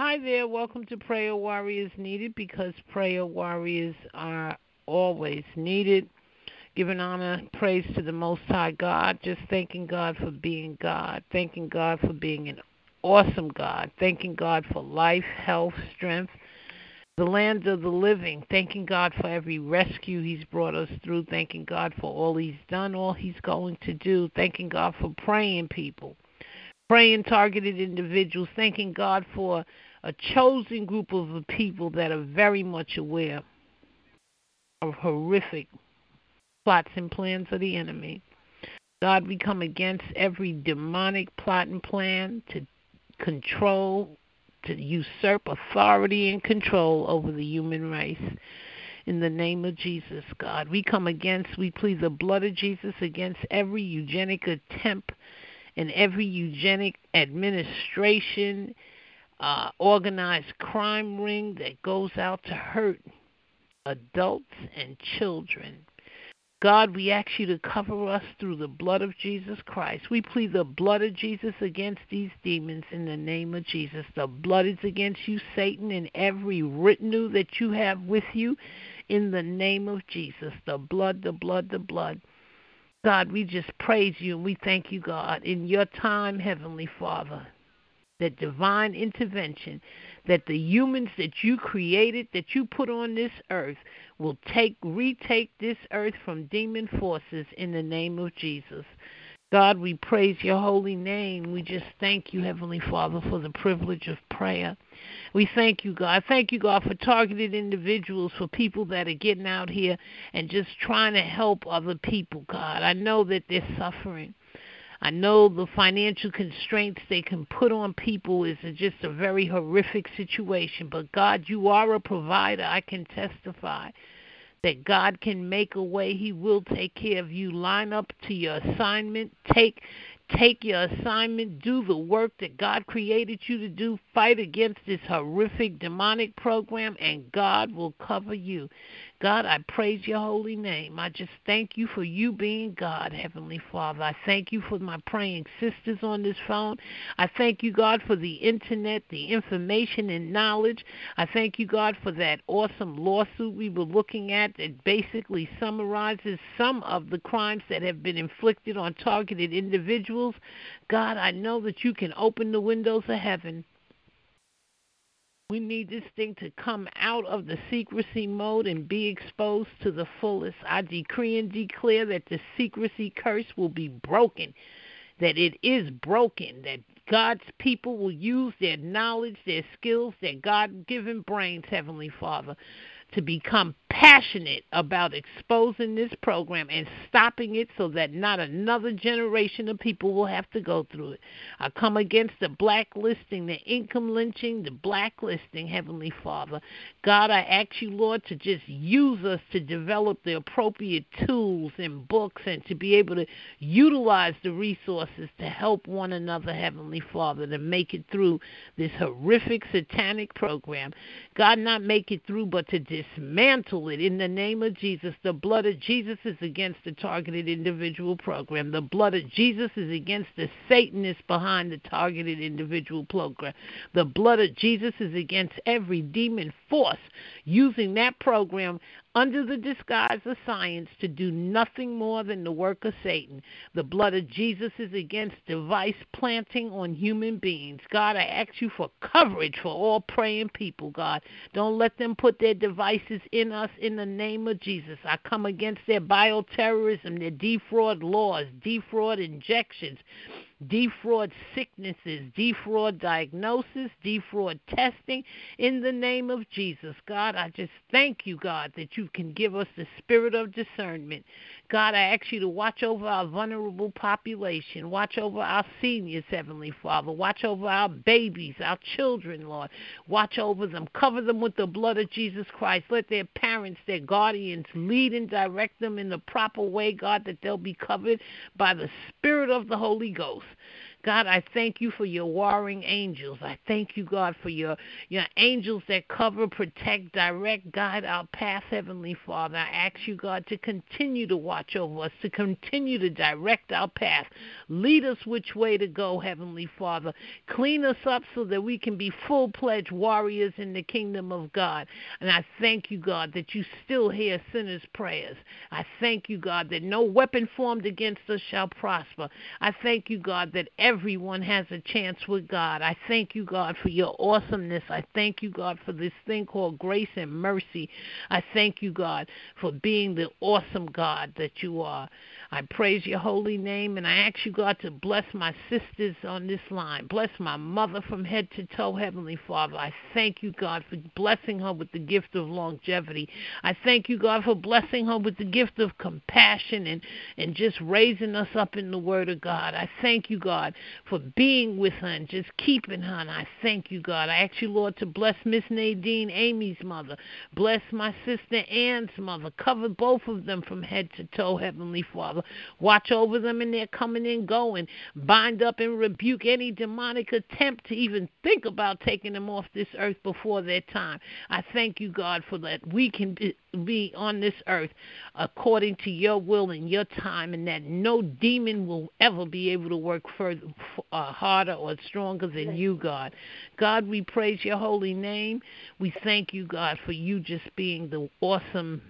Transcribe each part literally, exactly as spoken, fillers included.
Hi there. Welcome to Prayer Warriors Needed, because prayer warriors are always needed. Giving honor and praise to the Most High God. Just thanking God for being God. Thanking God for being an awesome God. Thanking God for life, health, strength, the land of the living. Thanking God for every rescue He's brought us through. Thanking God for all He's done, all He's going to do. Thanking God for praying people. Praying targeted individuals. Thanking God for a chosen group of people that are very much aware of horrific plots and plans of the enemy. God, we come against every demonic plot and plan to control, to usurp authority and control over the human race. In the name of Jesus, God, we come against, we plead the blood of Jesus against every eugenic attempt and every eugenic administration, Uh, organized crime ring that goes out to hurt adults and children. God, we ask you to cover us through the blood of Jesus Christ. We plead the blood of Jesus against these demons in the name of Jesus. The blood is against you, Satan, and every retinue that you have with you in the name of Jesus. The blood, the blood, the blood. God, we just praise you and we thank you, God, in your time, Heavenly Father. That divine intervention, that the humans that you created, that you put on this earth, will take, retake this earth from demon forces in the name of Jesus. God, we praise your holy name. We just thank you, Heavenly Father, for the privilege of prayer. We thank you, God. Thank you, God, for targeted individuals, for people that are getting out here and just trying to help other people, God. I know that they're suffering. I know the financial constraints they can put on people is just a very horrific situation. But, God, you are a provider. I can testify that God can make a way. He will take care of you. Line up to your assignment. Take take your assignment. Do the work that God created you to do. Fight against this horrific demonic program, and God will cover you. God, I praise your holy name. I just thank you for you being God, Heavenly Father. I thank you for my praying sisters on this phone. I thank you, God, for the internet, the information and knowledge. I thank you, God, for that awesome lawsuit we were looking at that basically summarizes some of the crimes that have been inflicted on targeted individuals. God, I know that you can open the windows of heaven. We need this thing to come out of the secrecy mode and be exposed to the fullest. I decree and declare that the secrecy curse will be broken, that it is broken, that God's people will use their knowledge, their skills, their God-given brains, Heavenly Father, to become passionate about exposing this program and stopping it so that not another generation of people will have to go through it. I come against the blacklisting, the income lynching, the blacklisting, Heavenly Father. God, I ask you, Lord, to just use us to develop the appropriate tools and books and to be able to utilize the resources to help one another, Heavenly Father, to make it through this horrific satanic program. God, not make it through, but to dismantle it in the name of Jesus. The blood of Jesus is against the targeted individual program. The blood of Jesus is against the Satanists behind the targeted individual program. The blood of Jesus is against every demon force using that program under the disguise of science to do nothing more than the work of Satan. The blood of Jesus is against device planting on human beings. God, I ask you for coverage for all praying people, God. Don't let them put their devices in us in the name of Jesus. I come against their bioterrorism, their defraud laws, defraud injections, defraud sicknesses, defraud diagnosis, defraud testing. In the name of Jesus, God, I just thank you, God, that you can give us the spirit of discernment. God, I ask you to watch over our vulnerable population, watch over our seniors, Heavenly Father, watch over our babies, our children, Lord, watch over them, cover them with the blood of Jesus Christ. Let their parents, their guardians lead and direct them in the proper way, God, that they'll be covered by the spirit of the Holy Ghost. God, I thank you for your warring angels. I thank you, God, for your, your angels that cover, protect, direct, guide our path, Heavenly Father. I ask you, God, to continue to watch over us, to continue to direct our path. Lead us which way to go, Heavenly Father. Clean us up so that we can be full-fledged warriors in the kingdom of God. And I thank you, God, that you still hear sinners' prayers. I thank you, God, that no weapon formed against us shall prosper. I thank you, God, that every Everyone has a chance with God. I thank you, God, for your awesomeness. I thank you, God, for this thing called grace and mercy. I thank you, God, for being the awesome God that you are. I praise your holy name, and I ask you, God, to bless my sisters on this line. Bless my mother from head to toe, Heavenly Father. I thank you, God, for blessing her with the gift of longevity. I thank you, God, for blessing her with the gift of compassion and, and just raising us up in the word of God. I thank you, God, for being with her and just keeping her. And I thank you, God. I ask you, Lord, to bless Miss Nadine, Amy's mother. Bless my sister Ann's mother. Cover both of them from head to toe, Heavenly Father. Watch over them in their coming and going. Bind up and rebuke any demonic attempt to even think about taking them off this earth before their time. I thank you, God, for that we can be, be on this earth according to your will and your time, and that no demon will ever be able to work further Uh, harder or stronger than you, God. God, we praise your holy name. We thank you, God, for you just being the awesome,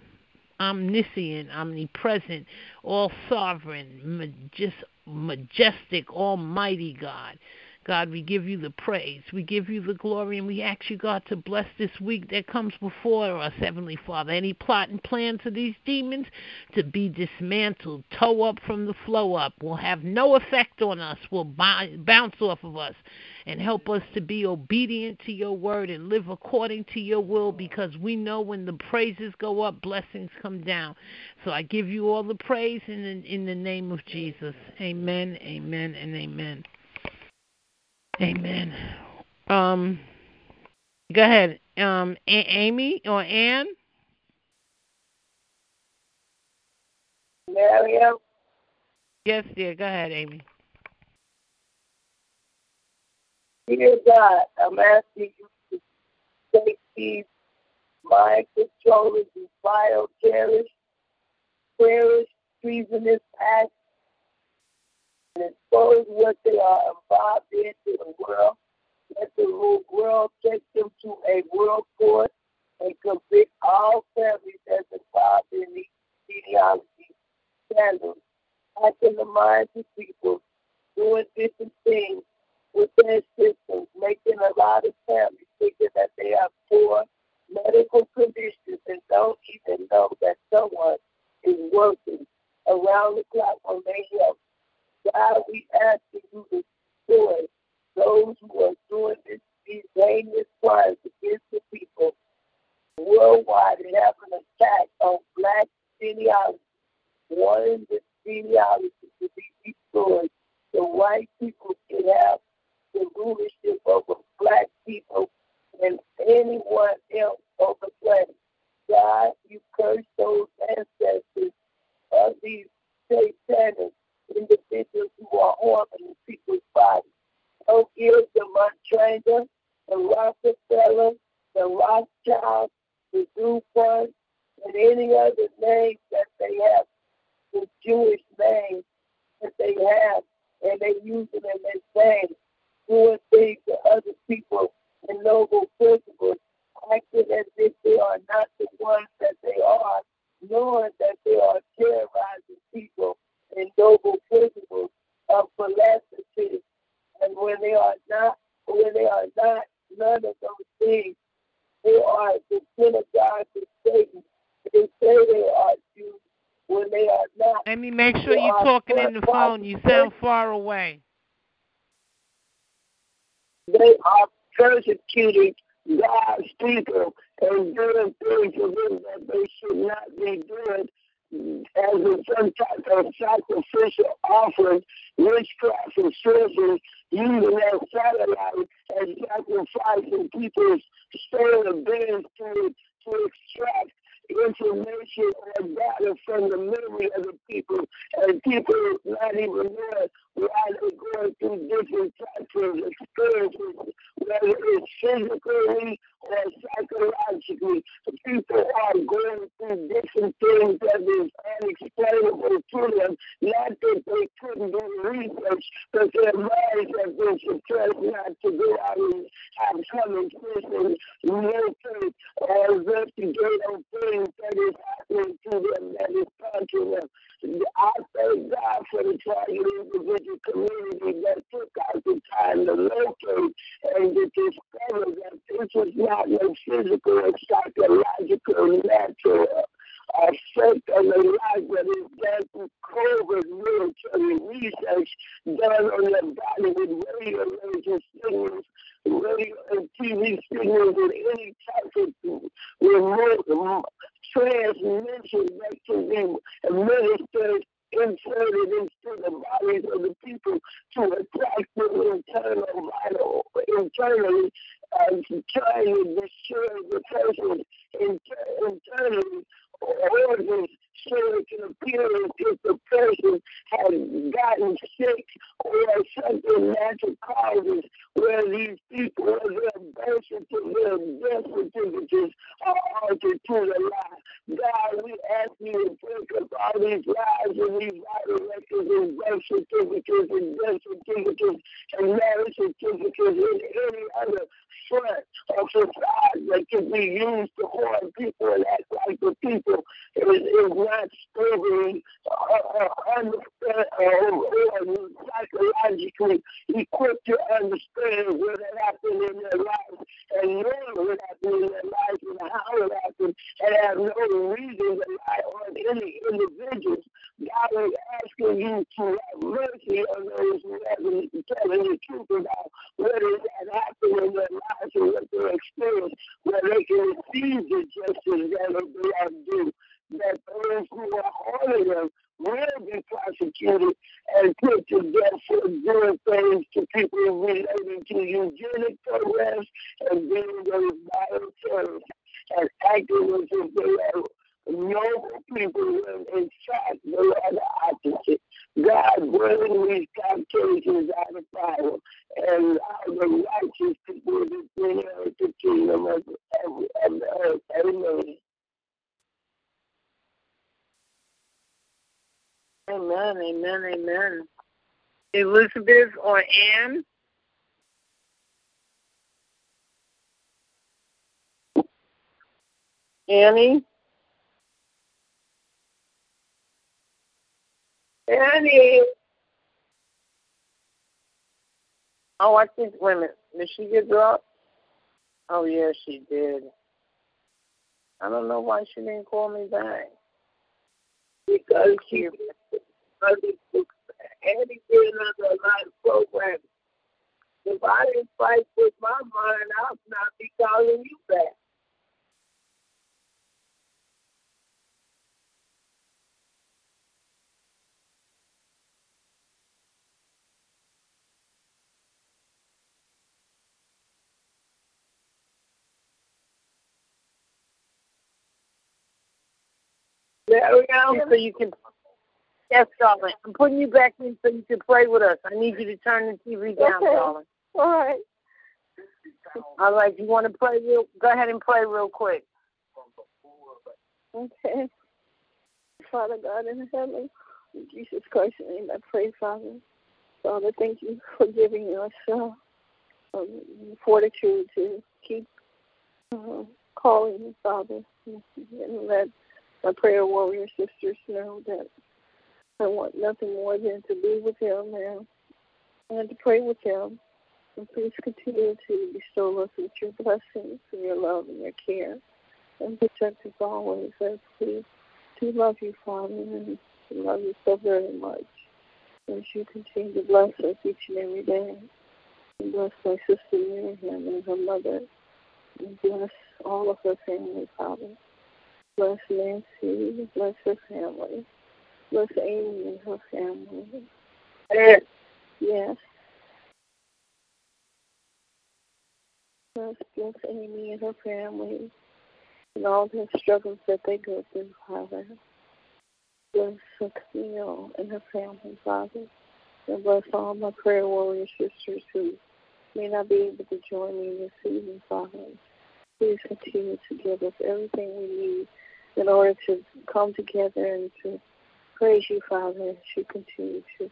omniscient, omnipresent, all-sovereign, just majestic, almighty God. God, we give you the praise. We give you the glory, and we ask you, God, to bless this week that comes before us, Heavenly Father. Any plot and plans of these demons to be dismantled, toe up from the flow up, will have no effect on us, will bounce off of us, and help us to be obedient to your word and live according to your will, because we know when the praises go up, blessings come down. So I give you all the praise in the, in the name of Jesus. Amen, amen, and amen. Amen. Um, go ahead, um, A- Amy or Ann. There we go. Yes, dear. Go ahead, Amy. Dear God, I'm asking you to take these mind controllers, these vile, careless, careless, treasonous acts, and expose what they are involved in to the world. Let the whole world take them to a world court and convict all families that's involved in these genealogy scandals. I can remind the people doing different things with their systems, making a lot of families thinking that they have poor medical conditions and don't even know that someone is working around the clock on their health. God, we ask that you destroy those who are doing this, these dangerous crimes against the people worldwide and have an attack on black genealogy, wanting this genealogy to be destroyed so white people can have the rulership over black people and anyone else on the planet. God, you curse those ancestors of these satanic individuals who are harming people's bodies. O'Keefe, the Montrangers, the Rockefeller, the Rothschilds, the Dupont, and any other names that they have, the Jewish names that they have, and they use them in their name, doing things to other people and noble principles, acting as if they are not the ones that they are, knowing that they are terrorizing people and noble principles of philosophy, and when they are not, when they are not, none of those things. They are the synagogue of Satan. They say they are Jews when they are not. Let me make sure you're talking in the phone. You sound far away. They are persecuting God's people and doing things to them that they should not be doing, as in some type of sacrificial offering, witchcraft and surgery, using their satellite and sacrificing people's soul and beings to, to extract information or data from the memory of the people, and people not even know why they're going through different types of experiences, whether it's physically or psychologically. People are going through different things that is unexplainable to them, not that they couldn't do research, but their minds have been suppressed not to go out and have some existence, listen, or investigate on things that is happening to them, that is punching them. I thank God for the target individual community that took out the time to locate and to discover that this is not no physical or psychological natural effect on their life that is done through COVID military research done on their body with radio laser signals, radio and T V signals, and any type of remote transmission that can be administered, inserted into the bodies of the people to attack their internal vital, internally, uh, to try to destroy the person's inter- internal organs, so it can appear as if the person has gotten sick or something natural causes, where these people, where their birth certificates, death certificates are altered to the lie. God, we ask you to break up all these lies and these vital records and birth certificates and death certificates and marriage certificates and any other front or facade that can be used to harm people and act like the people is, is not stable, uh, uh, understand, uh, or psychologically equipped to understand what happened in their life and knowing what happened in their life and how it happened, and have no reason to rely on any individuals. God is asking you to have mercy on those who haven't telling the truth about what is happening in their lives and what they experience, where they can receive the justice that they are due. That those who are harming them will be prosecuted and put to death for doing things to people relating to eugenic programs and being those violent terrorists and acting as if they are noble people when in fact they are the opposite. God bring these Caucasians out of power and allow the righteous people to bring out the kingdom of the earth. Amen. Amen, amen, amen. Elizabeth or Ann? Annie? Annie! Oh, I think, wait a minute. Did she get dropped? Oh, yeah, she did. I don't know why she didn't call me back. Because she... Andy did another live program. If I didn't fight with my mind, I'll not be calling you back. There we go. So you can. Yes, darling. I'm putting you back in so you can play with us. I need you to turn the T V down, okay, darling. All right. All right. You want to play real? Go ahead and play real quick. Okay. Father God in heaven, Jesus Christ, in the name I pray, Father. Father, thank you for giving yourself um, fortitude to keep uh, calling you, Father, and let my prayer warrior sisters know that I want nothing more than to be with him now and to pray with him. And please continue to bestow us with your blessings and your love and your care and protect us always. As we do love you, Father, and we love you so very much. As you continue to bless us each and every day. Bless my sister Miriam and her mother. Bless all of her family, Father. Bless Nancy. Bless her family. Bless Amy and her family. Yes. Yes. Bless, bless Amy and her family and all the struggles that they go through, Father. Bless Camille and her family, Father. And bless all my prayer warrior sisters who may not be able to join me this evening, Father. Please continue to give us everything we need in order to come together and to praise you, Father, as you continue to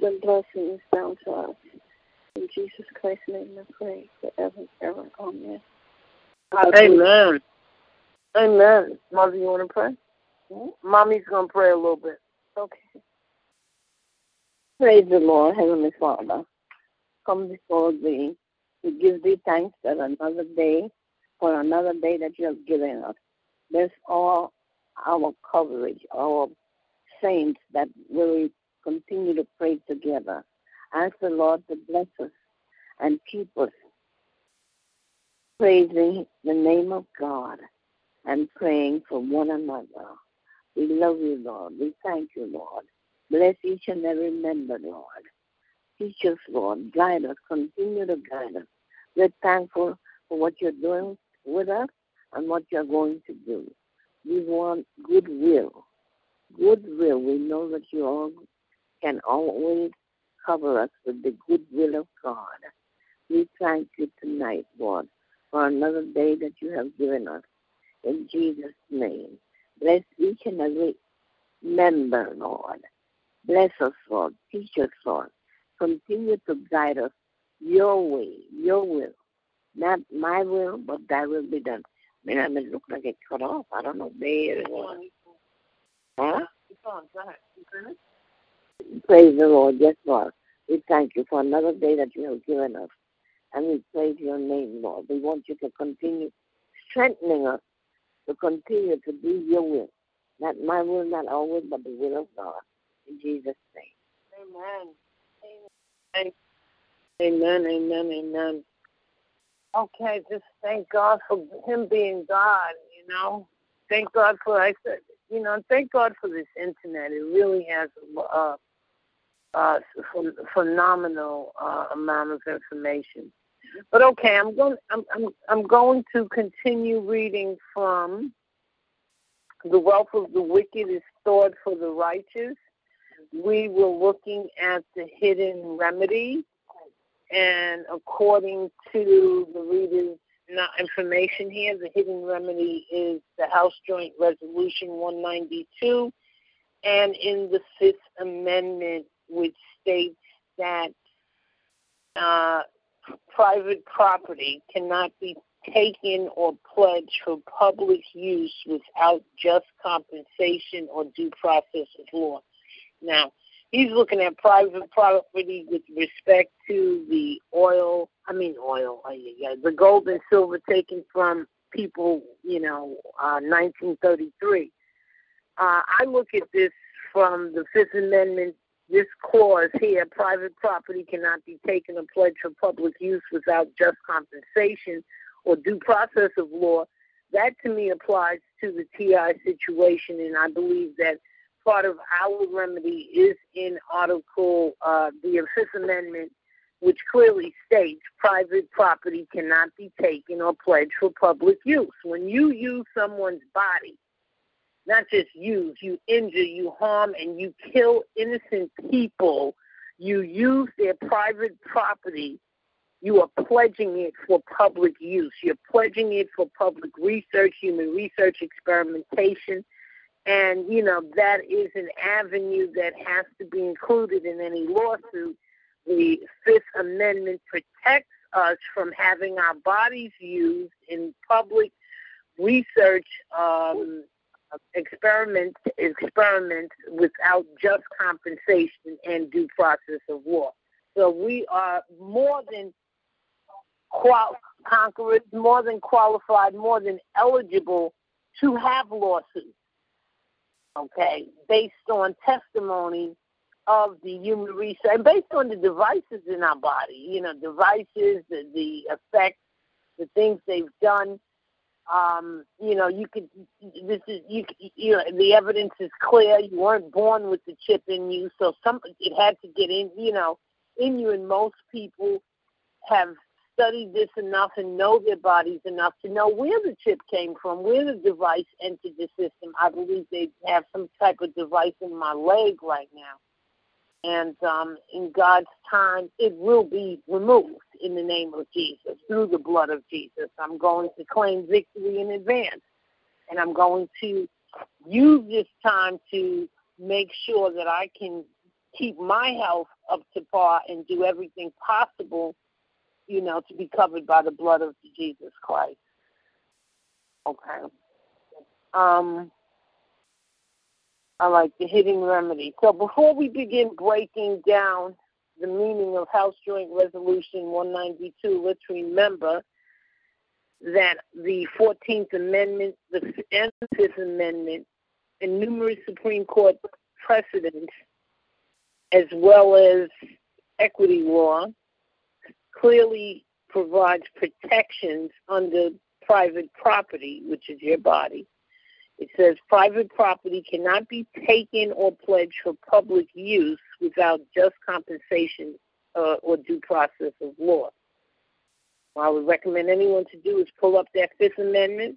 send blessings down to us. In Jesus Christ's name I pray forever and ever. Amen. Amen. Amen. Mother, you want to pray? Mm-hmm. Mommy's going to pray a little bit. Okay. Praise the Lord, Heavenly Father. Come before thee. We give thee thanks for another day, for another day that you have given us. Bless all our coverage, our saints that will continue to pray together. Ask the Lord to bless us and keep us, praising the name of God and praying for one another. We love you, Lord. We thank you, Lord. Bless each and every member, Lord. Teach us, Lord. Guide us. Continue to guide us. We're thankful for what you're doing with us and what you're going to do. We want goodwill. Goodwill. We know that you all can always cover us with the goodwill of God. We thank you tonight, Lord, for another day that you have given us. In Jesus' name, bless each and every member, Lord. Bless us, Lord. Teach us, Lord. Continue to guide us your way, your will. Not my will, but thy will be done. Man, I mean, it looked like it cut off. I don't know where it was. Huh? It's on. Go ahead. You finished? Praise the Lord. Yes, Lord. We thank you for another day that you have given us. And we praise your name, Lord. We want you to continue strengthening us to continue to do your will. Not my will, not our will, but the will of God. In Jesus' name. Amen. Amen. Amen. Amen. Amen. Okay, just thank God for him being God, you know. Thank God for, I said, you know, thank God for this internet. It really has a, a, a phenomenal uh, amount of information. But okay, I'm going. I'm, I'm I'm going to continue reading from The Wealth of the Wicked is Stored for the Righteous. We were looking at the hidden remedy, and according to the reader's information here, the hidden remedy is the House Joint Resolution one ninety-two, and in the Fifth Amendment, which states that uh, private property cannot be taken or pledged for public use without just compensation or due process of law. Now, he's looking at private property with respect to the oil, I mean oil, the gold and silver taken from people, you know, uh, nineteen thirty-three. Uh, I look at this from the Fifth Amendment, this clause here, private property cannot be taken or pledged for public use without just compensation or due process of law. That, to me, applies to the T I situation, and I believe that part of our remedy is in Article, uh, the Fifth Amendment, which clearly states private property cannot be taken or pledged for public use. When you use someone's body, not just use, you injure, you harm, and you kill innocent people, you use their private property, you are pledging it for public use. You're pledging it for public research, human research, experimentation. And, you know, that is an avenue that has to be included in any lawsuit. The Fifth Amendment protects us from having our bodies used in public research um, experiments, experiments without just compensation and due process of law. So we are more than qual- conquerors, more than qualified, more than eligible to have lawsuits. Okay, based on testimony of the human resource, and based on the devices in our body, you know, devices, the, the effects, the things they've done, um, you know, you could, this is, you, you know, the evidence is clear. You weren't born with the chip in you, so some, it had to get in, you know, in you, and most people have studied this enough and know their bodies enough to know where the chip came from, where the device entered the system. I believe they have some type of device in my leg right now. And um, in God's time, it will be removed in the name of Jesus, through the blood of Jesus. I'm going to claim victory in advance, and I'm going to use this time to make sure that I can keep my health up to par and do everything possible, you know, to be covered by the blood of Jesus Christ. Okay. Um. I like the hidden remedy. So before we begin breaking down the meaning of House Joint Resolution one ninety-two, let's remember that the fourteenth Amendment, the Fifth Amendment, and numerous Supreme Court precedents, as well as equity law, clearly provides protections under private property, which is your body. It says private property cannot be taken or pledged for public use without just compensation uh, or due process of law. What I would recommend anyone to do is pull up that Fifth Amendment,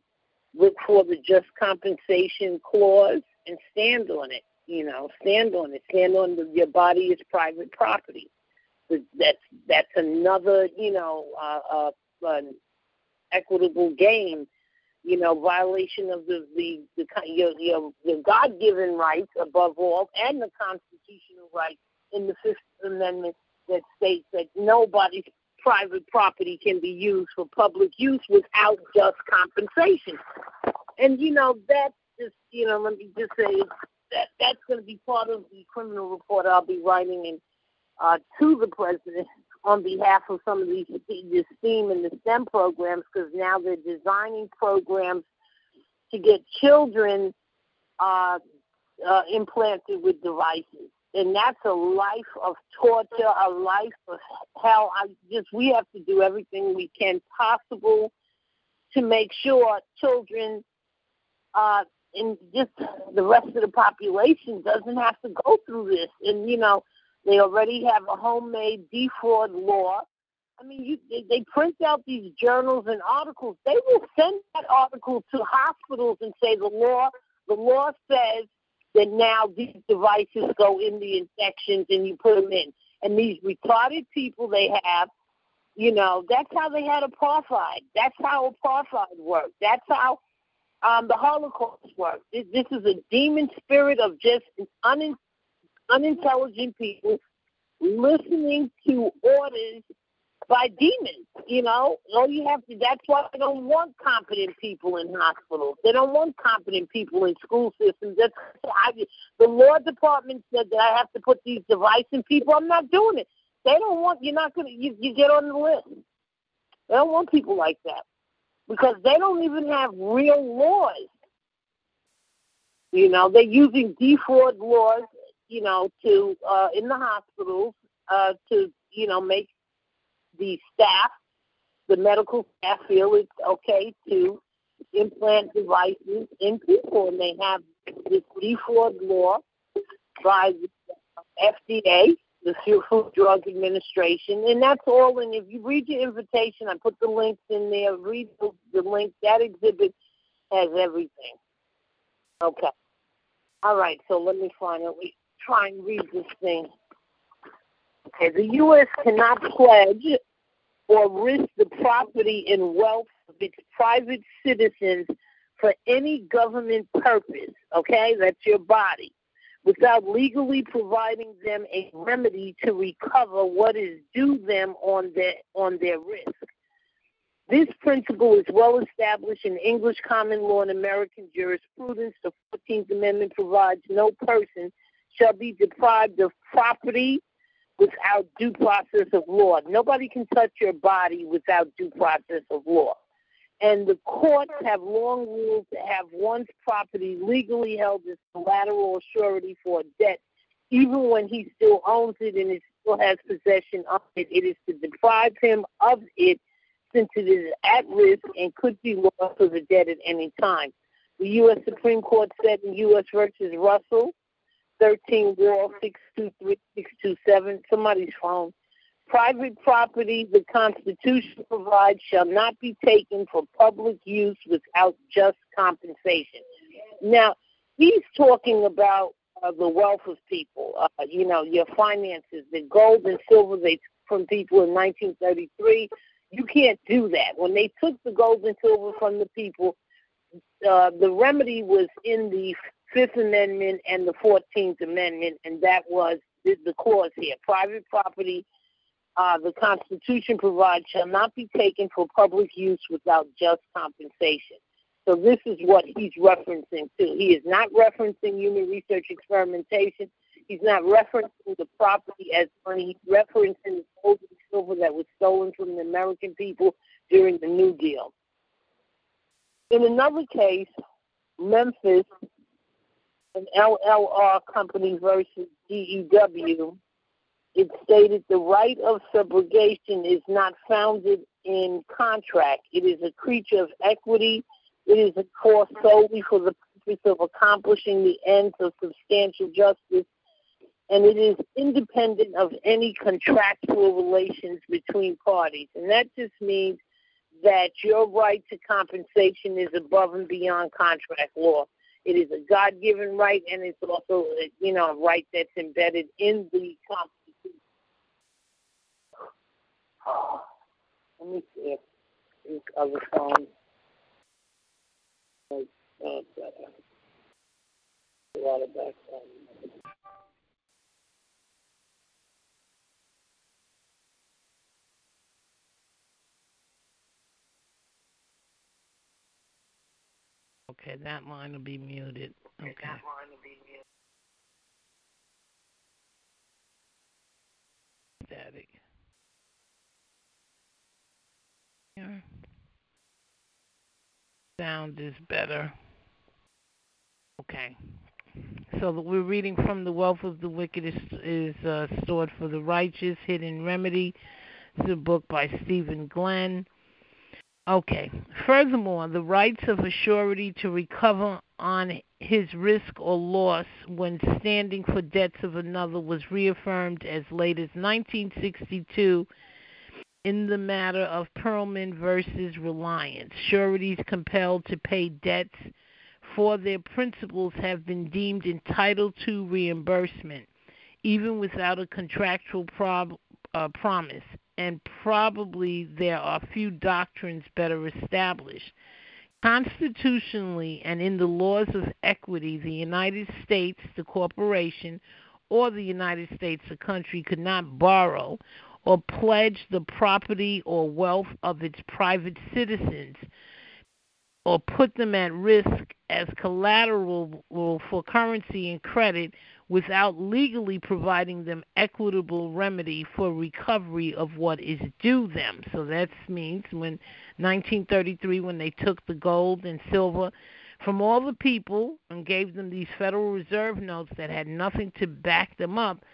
look for the just compensation clause, and stand on it. You know, stand on it. Stand on the, your body is private property. That's, that's another, you know, uh, uh, an equitable game. You know, violation of the, the, the your, your, your God-given rights above all, and the constitutional rights in the Fifth Amendment that states that nobody's private property can be used for public use without just compensation. And, you know, that's just, you know, let me just say, that that's going to be part of the criminal report I'll be writing in, uh, to the president on behalf of some of these, the STEAM and the STEM programs, because now they're designing programs to get children uh, uh, implanted with devices. And that's a life of torture, a life of hell. I just, we have to do everything we can possible to make sure children uh, and just the rest of the population doesn't have to go through this. And, you know, they already have a homemade defraud law. I mean, you, they, they print out these journals and articles. They will send that article to hospitals and say the law, the law says that now these devices go in the infections and you put them in. And these retarded people they have, you know, that's how they had apartheid. That's how apartheid worked. That's how um, the Holocaust worked. This, this is a demon spirit of just an uninformed, unintelligent people listening to orders by demons, you know. All you have to, that's why they don't want competent people in hospitals. They don't want competent people in school systems. That's I, the law department said that I have to put these devices in people. I'm not doing it. They don't want, you're not going to, you, you get on the list. They don't want people like that because they don't even have real laws. You know, they're using defraud laws, you know, to uh, in the hospitals uh, to, you know, make the staff, the medical staff feel it's okay to implant devices in people. And they have this defraud law by the F D A, the Food and Drug Administration, and that's all. And if you read your invitation, I put the links in there. Read the, the link. That exhibit has everything. Okay. All right, so let me finally try and read this thing. Okay, the U S cannot pledge or risk the property and wealth of its private citizens for any government purpose, okay? That's your body, without legally providing them a remedy to recover what is due them on their, on their risk. This principle is well established in English common law and American jurisprudence. The fourteenth Amendment provides no person shall be deprived of property without due process of law. Nobody can touch your body without due process of law. And the courts have long ruled to have one's property legally held as collateral surety for a debt even when he still owns it and it still has possession of it, it is to deprive him of it since it is at risk and could be lost to the debt at any time. The U S. Supreme Court said in U S versus Russell, thirteen Wall six two three six two seven, somebody's phone, private property the Constitution provides shall not be taken for public use without just compensation. Now, he's talking about uh, the wealth of people, uh, you know, your finances, the gold and silver they took from people in nineteen thirty-three. You can't do that. When they took the gold and silver from the people, uh, the remedy was in the Fifth Amendment and the fourteenth Amendment, and that was the clause here. Private property, uh, the Constitution provides, shall not be taken for public use without just compensation. So this is what he's referencing to. He is not referencing human research experimentation. He's not referencing the property as money. He's referencing the gold and silver that was stolen from the American people during the New Deal. In another case, Memphis, an L L R company versus D E W, it stated the right of subrogation is not founded in contract. It is a creature of equity. It is enforced solely for the purpose of accomplishing the ends of substantial justice, and it is independent of any contractual relations between parties. And that just means that your right to compensation is above and beyond contract law. It is a God-given right, and it's also, a, you know, a right that's embedded in the Constitution. Oh, let me see if this other phone. Oh, oh, a lot of back phone. Okay, that line will be muted. Okay. That line will be muted. Static. Yeah. Sound is better. Okay. So we're reading from The Wealth of the Wicked is, is uh, Stored for the Righteous, Hidden Remedy. It's a book by Stephen Glenn. Okay. Furthermore, the rights of a surety to recover on his risk or loss when standing for debts of another was reaffirmed as late as nineteen sixty-two in the matter of Perelman versus Reliance. Sureties compelled to pay debts for their principals have been deemed entitled to reimbursement, even without a contractual prob- uh, promise. And probably there are few doctrines better established. Constitutionally and in the laws of equity, the United States, the corporation, or the United States, the country, could not borrow or pledge the property or wealth of its private citizens or put them at risk as collateral for currency and credit without legally providing them equitable remedy for recovery of what is due them. So that means when nineteen thirty-three, when they took the gold and silver from all the people and gave them these Federal Reserve notes that had nothing to back them up,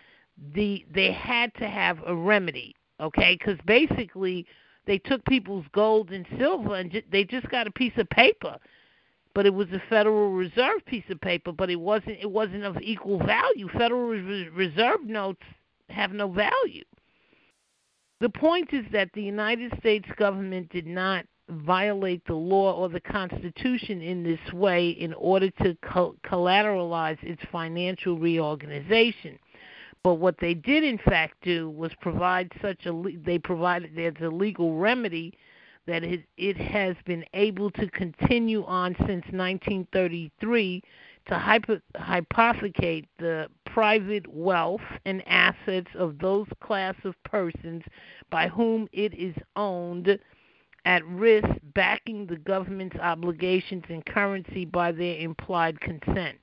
the they had to have a remedy, okay? Because basically they took people's gold and silver, and ju- they just got a piece of paper, but it was a Federal Reserve piece of paper, but it wasn't it wasn't of equal value. Federal Re- Reserve notes have no value. The point is that the United States government did not violate the law or the Constitution in this way in order to co- collateralize its financial reorganization. But what they did, in fact, do was provide such a le- they provided there's a legal remedy that it, it has been able to continue on since nineteen thirty-three to hypo- hypothecate the private wealth and assets of those class of persons by whom it is owned at risk, backing the government's obligations and currency by their implied consent.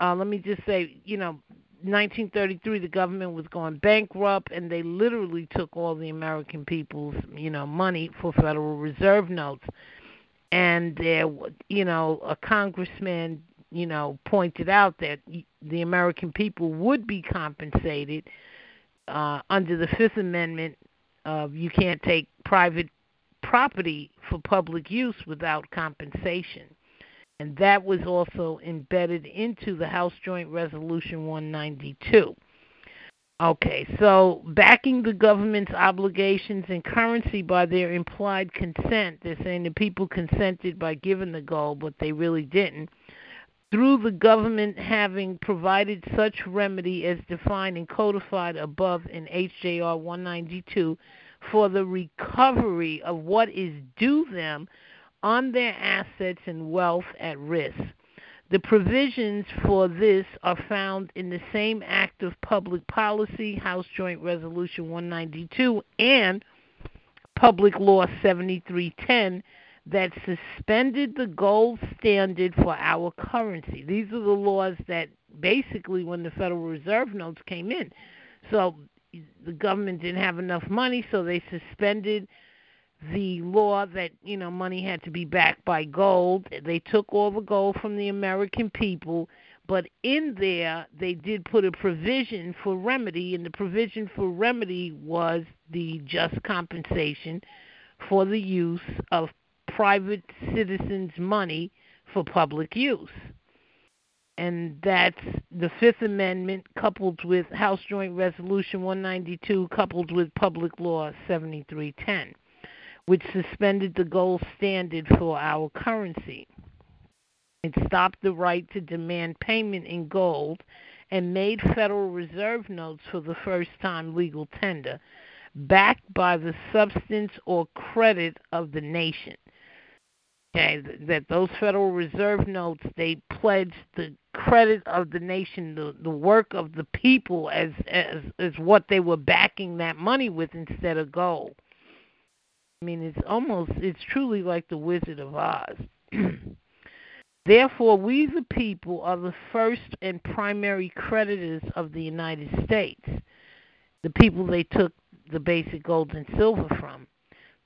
Uh, let me just say, you know, nineteen thirty-three, the government was going bankrupt, and they literally took all the American people's, you know, money for Federal Reserve notes. And there, you know, a congressman you know, pointed out that the American people would be compensated uh, under the Fifth Amendment of you can't take private property for public use without compensation. And that was also embedded into the House Joint Resolution one ninety-two. Okay, so backing the government's obligations and currency by their implied consent, they're saying the people consented by giving the gold, but they really didn't, through the government having provided such remedy as defined and codified above in H J R one ninety-two for the recovery of what is due them on their assets and wealth at risk. The provisions for this are found in the same Act of Public Policy, House Joint Resolution one ninety-two, and Public Law seventy-three ten that suspended the gold standard for our currency. These are the laws that basically when the Federal Reserve notes came in. So the government didn't have enough money, so they suspended the law that, you know, money had to be backed by gold. They took all the gold from the American people, but in there they did put a provision for remedy, and the provision for remedy was the just compensation for the use of private citizens' money for public use. And that's the Fifth Amendment coupled with House Joint Resolution one ninety-two coupled with Public Law seventy-three ten. Which suspended the gold standard for our currency. It stopped the right to demand payment in gold and made Federal Reserve notes for the first time legal tender, backed by the substance or credit of the nation. Okay, that those Federal Reserve notes, they pledged the credit of the nation, the, the work of the people as, as, as what they were backing that money with instead of gold. I mean, it's almost, it's truly like the Wizard of Oz. Therefore, we the people are the first and primary creditors of the United States, the people they took the basic gold and silver from.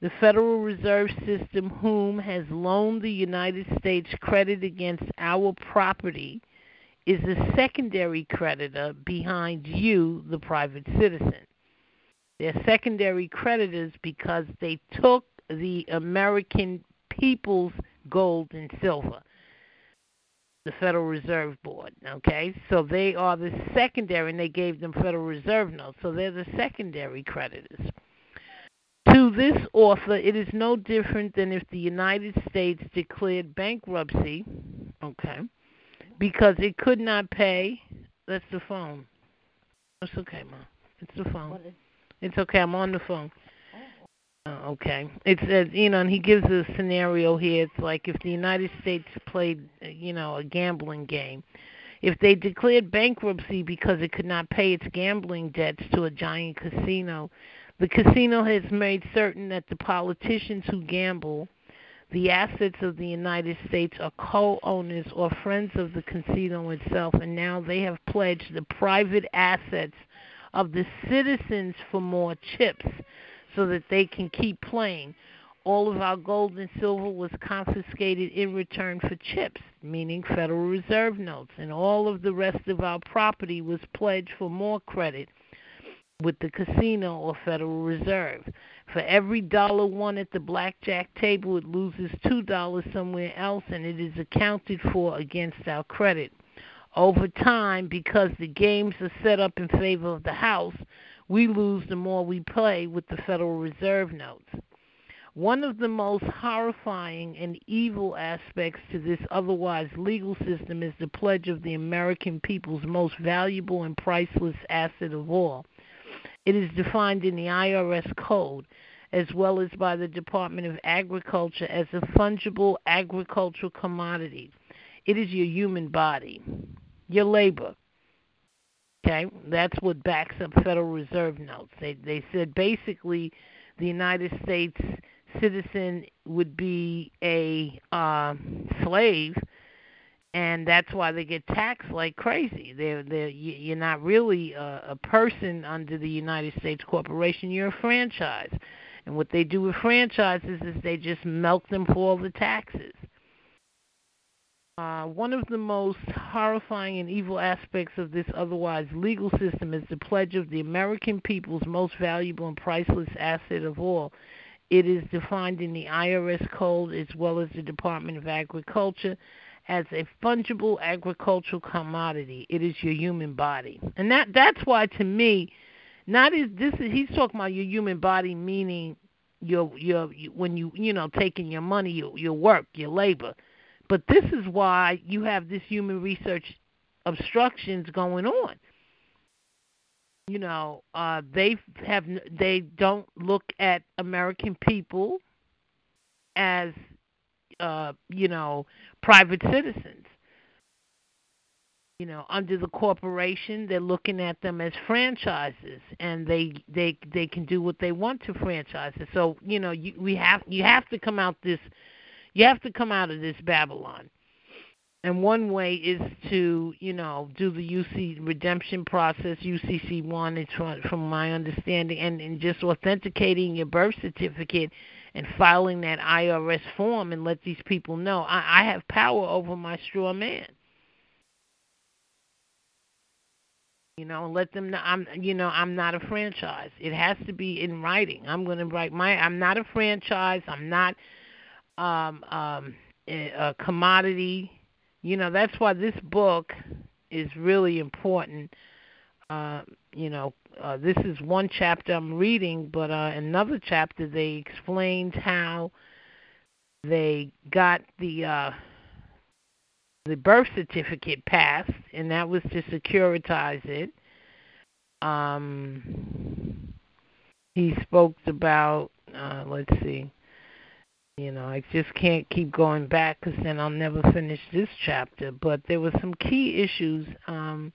The Federal Reserve System, whom has loaned the United States credit against our property, is the secondary creditor behind you, the private citizen. They're secondary creditors because they took the American people's gold and silver, the Federal Reserve Board, okay? So they are the secondary, and they gave them Federal Reserve notes, so they're the secondary creditors. To this author, it is no different than if the United States declared bankruptcy, okay, because it could not pay. That's the phone. It's okay, Mom. It's the phone. It's okay, I'm on the phone. Uh, okay. It says, you know, and he gives a scenario here. It's like if the United States played, you know, a gambling game. If they declared bankruptcy because it could not pay its gambling debts to a giant casino, the casino has made certain that the politicians who gamble, the assets of the United States, are co-owners or friends of the casino itself, and now they have pledged the private assets of the citizens for more chips so that they can keep playing. All of our gold and silver was confiscated in return for chips, meaning Federal Reserve notes, and all of the rest of our property was pledged for more credit with the casino or Federal Reserve. For every dollar won at the blackjack table, it loses two dollars somewhere else, and it is accounted for against our credit. Over time, because the games are set up in favor of the house, we lose the more we play with the Federal Reserve notes. One of the most horrifying and evil aspects to this otherwise legal system is the pledge of the American people's most valuable and priceless asset of all. It is defined in the I R S code, as well as by the Department of Agriculture, as a fungible agricultural commodity. It is your human body, your labor. Okay, that's what backs up Federal Reserve notes. They they said basically the United States citizen would be a uh, slave, and that's why they get taxed like crazy. They're, they're, you're not really a, a person under the United States corporation. You're a franchise. And what they do with franchises is they just milk them for all the taxes. Uh, one of the most horrifying and evil aspects of this otherwise legal system is the pledge of the American people's most valuable and priceless asset of all. It is defined in the I R S Code as well as the Department of Agriculture as a fungible agricultural commodity. It is your human body. And that that's why, to me, not is this is, he's talking about your human body, meaning your your when you you know taking your money, your your work, your labor. But this is why you have this human research obstructions going on. You know, uh, they have they don't look at American people as uh, you know private citizens. You know, under the corporation, they're looking at them as franchises, and they they they can do what they want to franchises. So you know, you we have you have to come out this. You have to come out of this Babylon. And one way is to, you know, do the U C redemption process, U C C one, it's from, from my understanding, and, and just authenticating your birth certificate and filing that I R S form and let these people know, I, I have power over my straw man. You know, let them know, I'm, you know, I'm not a franchise. It has to be in writing. I'm going to write my, I'm not a franchise, I'm not... Um, um, a commodity. You know, that's why this book is really important. Uh, you know, uh, this is one chapter I'm reading, but uh, another chapter they explained how they got the uh, the birth certificate passed, and that was to securitize it. Um, he spoke about, uh, let's see, You know, I just can't keep going back because then I'll never finish this chapter. But there were some key issues, um,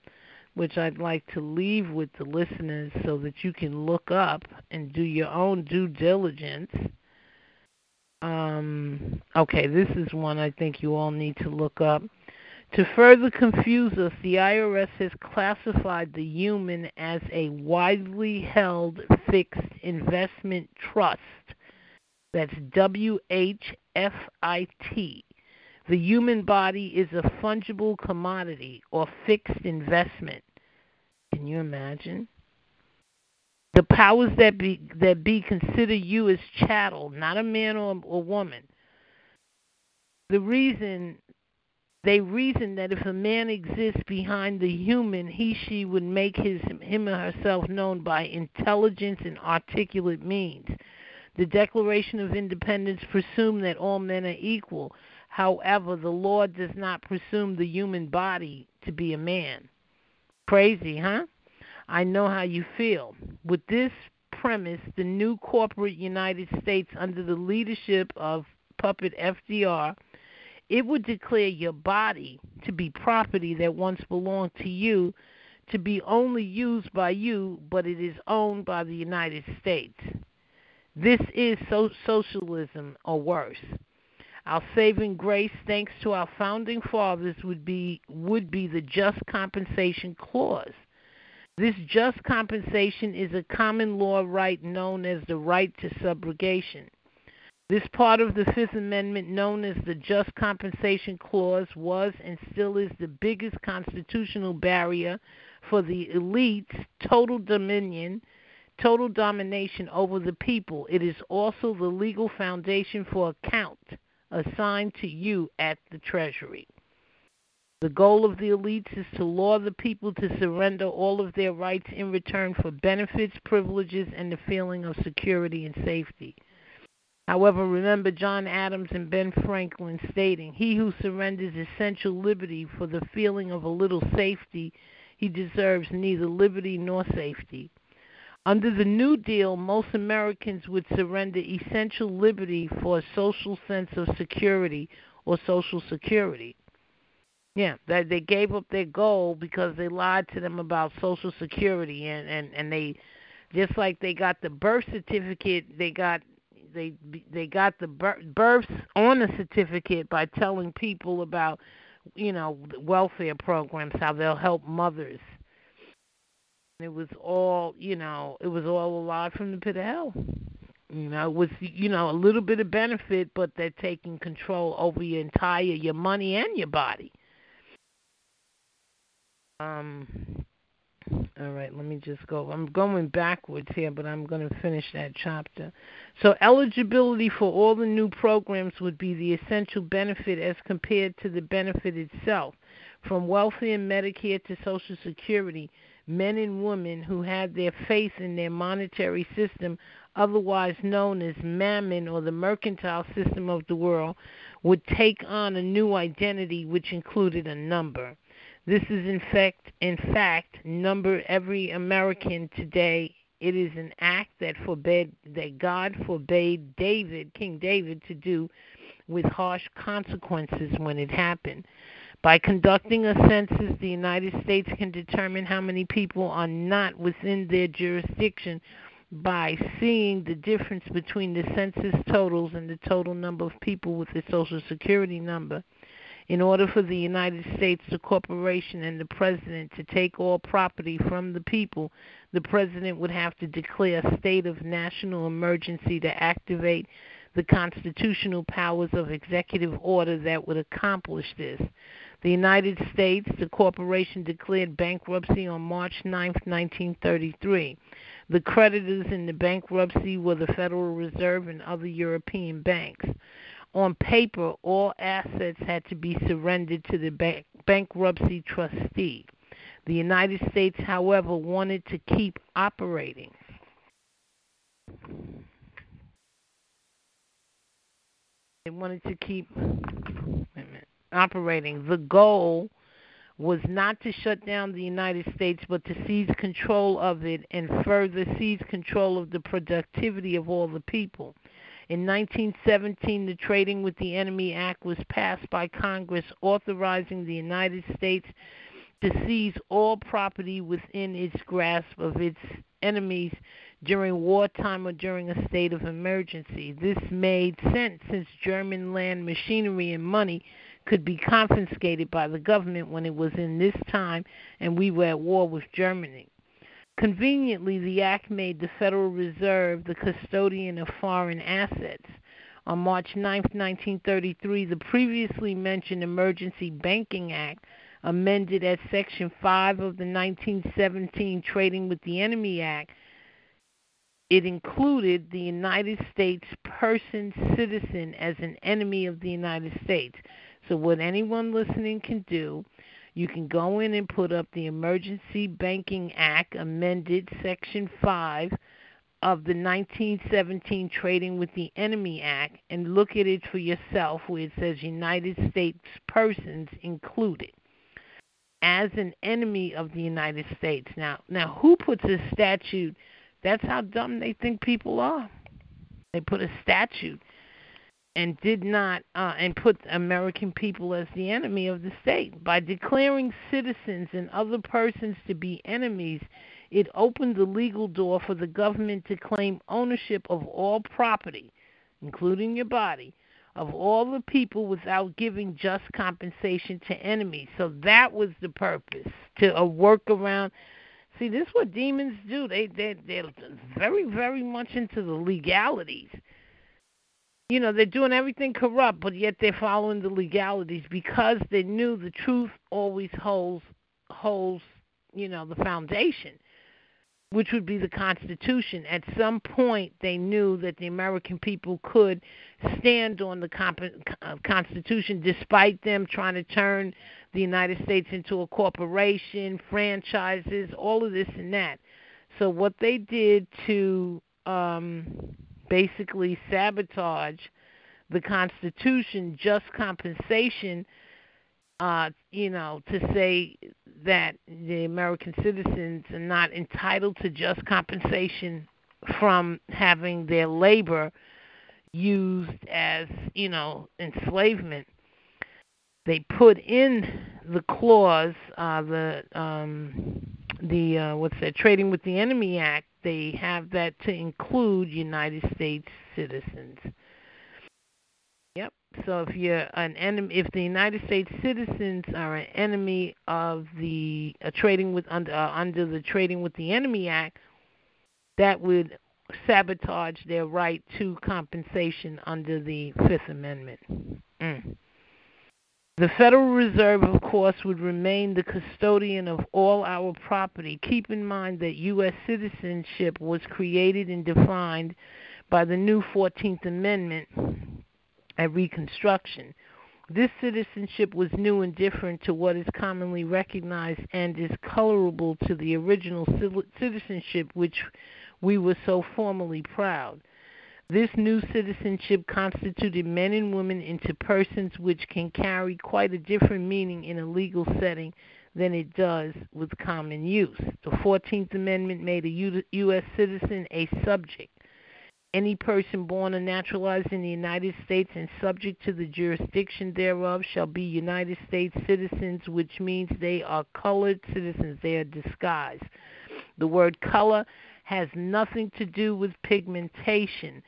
which I'd like to leave with the listeners so that you can look up and do your own due diligence. Um, okay, this is one I think you all need to look up. To further confuse us, the I R S has classified the human as a widely held fixed investment trust. That's W H F I T. The human body is a fungible commodity or fixed investment. Can you imagine? The powers that be, that be consider you as chattel, not a man or a woman. The reason, they reason that if a man exists behind the human, he, she would make his him or herself known by intelligence and articulate means. The Declaration of Independence presumed that all men are equal. However, the law does not presume the human body to be a man. Crazy, huh? I know how you feel. With this premise, the new corporate United States under the leadership of puppet F D R, it would declare your body to be property that once belonged to you, to be only used by you, but it is owned by the United States. This is so- socialism or worse. Our saving grace, thanks to our founding fathers, would be would be the just compensation clause. This just compensation is a common law right known as the right to subrogation. This part of the Fifth Amendment, known as the just compensation clause, was and still is the biggest constitutional barrier for the elite's total dominion total domination over the people. It is also the legal foundation for account assigned to you at the Treasury. The goal of the elites is to lure the people to surrender all of their rights in return for benefits, privileges, and the feeling of security and safety. However, remember John Adams and Ben Franklin stating, "He who surrenders essential liberty for the feeling of a little safety, he deserves neither liberty nor safety." Under the New Deal, most Americans would surrender essential liberty for a social sense of security or social security. Yeah, that they gave up their goal because they lied to them about social security, and, and, and they just like they got the birth certificate, they got they they got the births on the certificate by telling people about, you know, welfare programs, how they'll help mothers. It was all, you know, it was all a lie from the pit of hell. you know, with, you know, a little bit of benefit, but they're taking control over your entire, your money and your body. Um, all right, let me just go. I'm going backwards here, but I'm going to finish that chapter. So eligibility for all the new programs would be the essential benefit as compared to the benefit itself. From welfare and Medicare to Social Security, men and women who had their faith in their monetary system, otherwise known as mammon or the mercantile system of the world, would take on a new identity which included a number. This is, in fact, in fact, number every American today. It is an act that forbade, that God forbade David, King David, to do with harsh consequences when it happened. By conducting a census, the United States can determine how many people are not within their jurisdiction by seeing the difference between the census totals and the total number of people with the Social Security number. In order for the United States, the corporation, and the president to take all property from the people, the president would have to declare a state of national emergency to activate the constitutional powers of executive order that would accomplish this. The United States, the corporation, declared bankruptcy on March ninth, nineteen thirty-three. The creditors in the bankruptcy were the Federal Reserve and other European banks. On paper, all assets had to be surrendered to the bank- bankruptcy trustee. The United States, however, wanted to keep operating. They wanted to keep wait a minute, operating. The goal was not to shut down the United States, but to seize control of it and further seize control of the productivity of all the people. In nineteen seventeen, the Trading with the Enemy Act was passed by Congress, authorizing the United States to seize all property within its grasp of its enemies during wartime or during a state of emergency. This made sense since German land, machinery, and money could be confiscated by the government when it was in this time and we were at war with Germany. Conveniently, the act made the Federal Reserve the custodian of foreign assets. On March ninth, nineteen thirty-three, the previously mentioned Emergency Banking Act, amended at Section five of the nineteen seventeen Trading with the Enemy Act, it included the United States person, citizen, as an enemy of the United States. So what anyone listening can do, you can go in and put up the Emergency Banking Act, amended Section five of the nineteen seventeen Trading with the Enemy Act, and look at it for yourself where it says United States persons included, as an enemy of the United States. Now, now who puts a statute? That's how dumb they think people are. They put a statute and did not, uh, and put American people as the enemy of the state. By declaring citizens and other persons to be enemies, it opened the legal door for the government to claim ownership of all property, including your body, of all the people without giving just compensation to enemies. So that was the purpose, to a workaround. See, this is what demons do. They, they, they're very, very much into the legalities. You know, they're doing everything corrupt, but yet they're following the legalities because they knew the truth always holds, holds, you know, the foundation, which would be the Constitution. At some point, they knew that the American people could stand on the comp- uh, Constitution, despite them trying to turn the United States into a corporation, franchises, all of this and that. So what they did to um, basically sabotage the Constitution, just compensation, Uh, you know, to say that the American citizens are not entitled to just compensation from having their labor used as, you know, enslavement. They put in the clause, uh, the um, the uh, what's that, Trading with the Enemy Act. They have that to include United States citizens. Yep. So if you're an enemy, if the United States citizens are an enemy of the uh, trading with under uh, under the Trading with the Enemy Act, that would sabotage their right to compensation under the Fifth Amendment. Mm. The Federal Reserve, of course, would remain the custodian of all our property. Keep in mind that U S citizenship was created and defined by the new fourteenth Amendment at Reconstruction. This citizenship was new and different to what is commonly recognized and is colorable to the original citizenship which we were so formally proud. This new citizenship constituted men and women into persons which can carry quite a different meaning in a legal setting than it does with common use. The fourteenth Amendment made a U S citizen a subject. Any person born or naturalized in the United States and subject to the jurisdiction thereof shall be United States citizens, which means they are colored citizens. They are disguised. The word color has nothing to do with pigmentation.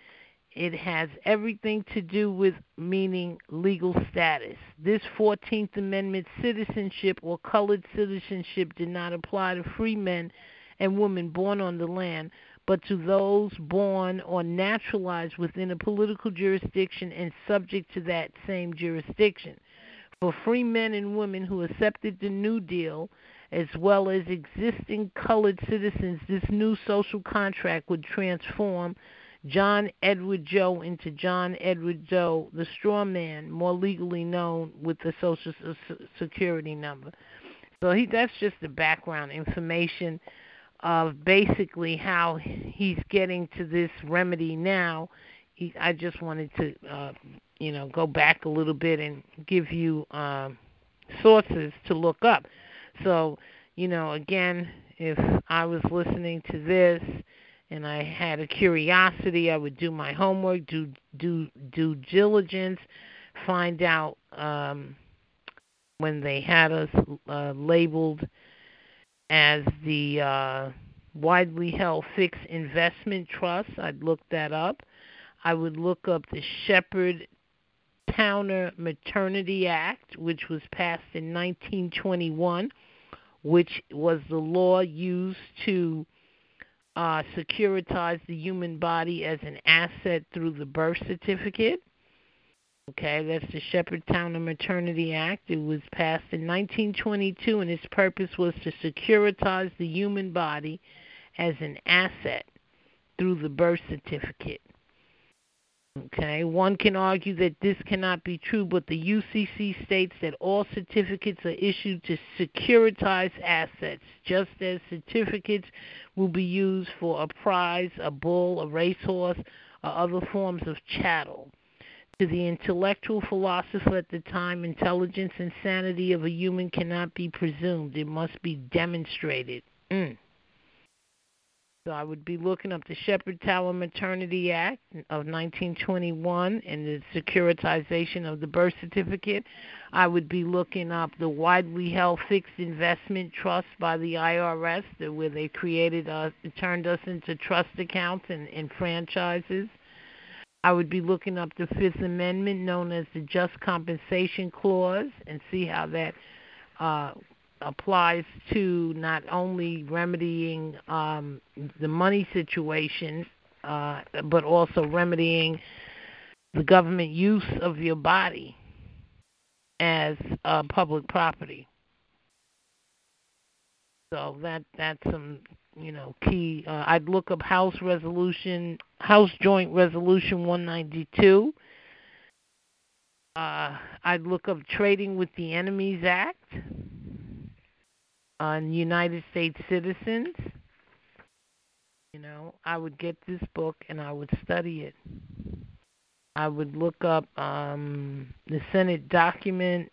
It has everything to do with meaning legal status. This fourteenth Amendment citizenship or colored citizenship did not apply to free men and women born on the land, but to those born or naturalized within a political jurisdiction and subject to that same jurisdiction. For free men and women who accepted the New Deal, as well as existing colored citizens, this new social contract would transform John Edward Joe into John Edward Doe, the straw man, more legally known with the Social Security number. So he, that's just the background information of basically how he's getting to this remedy now. He, I just wanted to, uh, you know, go back a little bit and give you uh, sources to look up. So, you know, again, if I was listening to this and I had a curiosity, I would do my homework, do do due diligence, find out um, when they had us uh, labeled as the uh, widely held fixed investment trust. I'd look that up. I would look up the Shepherd-Towner Maternity Act, which was passed in nineteen twenty-one. Which was the law used to uh, securitize the human body as an asset through the birth certificate. Okay, that's the Shepherd-Towner Maternity Act. It was passed in nineteen twenty-two, and its purpose was to securitize the human body as an asset through the birth certificate. Okay, one can argue that this cannot be true, but the U C C states that all certificates are issued to securitize assets, just as certificates will be used for a prize, a bull, a racehorse, or other forms of chattel. To the intellectual philosopher at the time, intelligence and sanity of a human cannot be presumed. It must be demonstrated. Mm. So I would be looking up the Shepherd-Towner Maternity Act of nineteen twenty-one and the securitization of the birth certificate. I would be looking up the widely held fixed investment trust by the I R S, where they created us, turned us into trust accounts and, and franchises. I would be looking up the Fifth Amendment, known as the Just Compensation Clause, and see how that uh applies to not only remedying um, the money situation, uh, but also remedying the government use of your body as uh, public property. So that that's some you know key. Uh, I'd look up House Resolution, House Joint Resolution one ninety-two. Uh, I'd look up Trading with the Enemy Act. On United States citizens, you know, I would get this book and I would study it. I would look up um, the Senate document,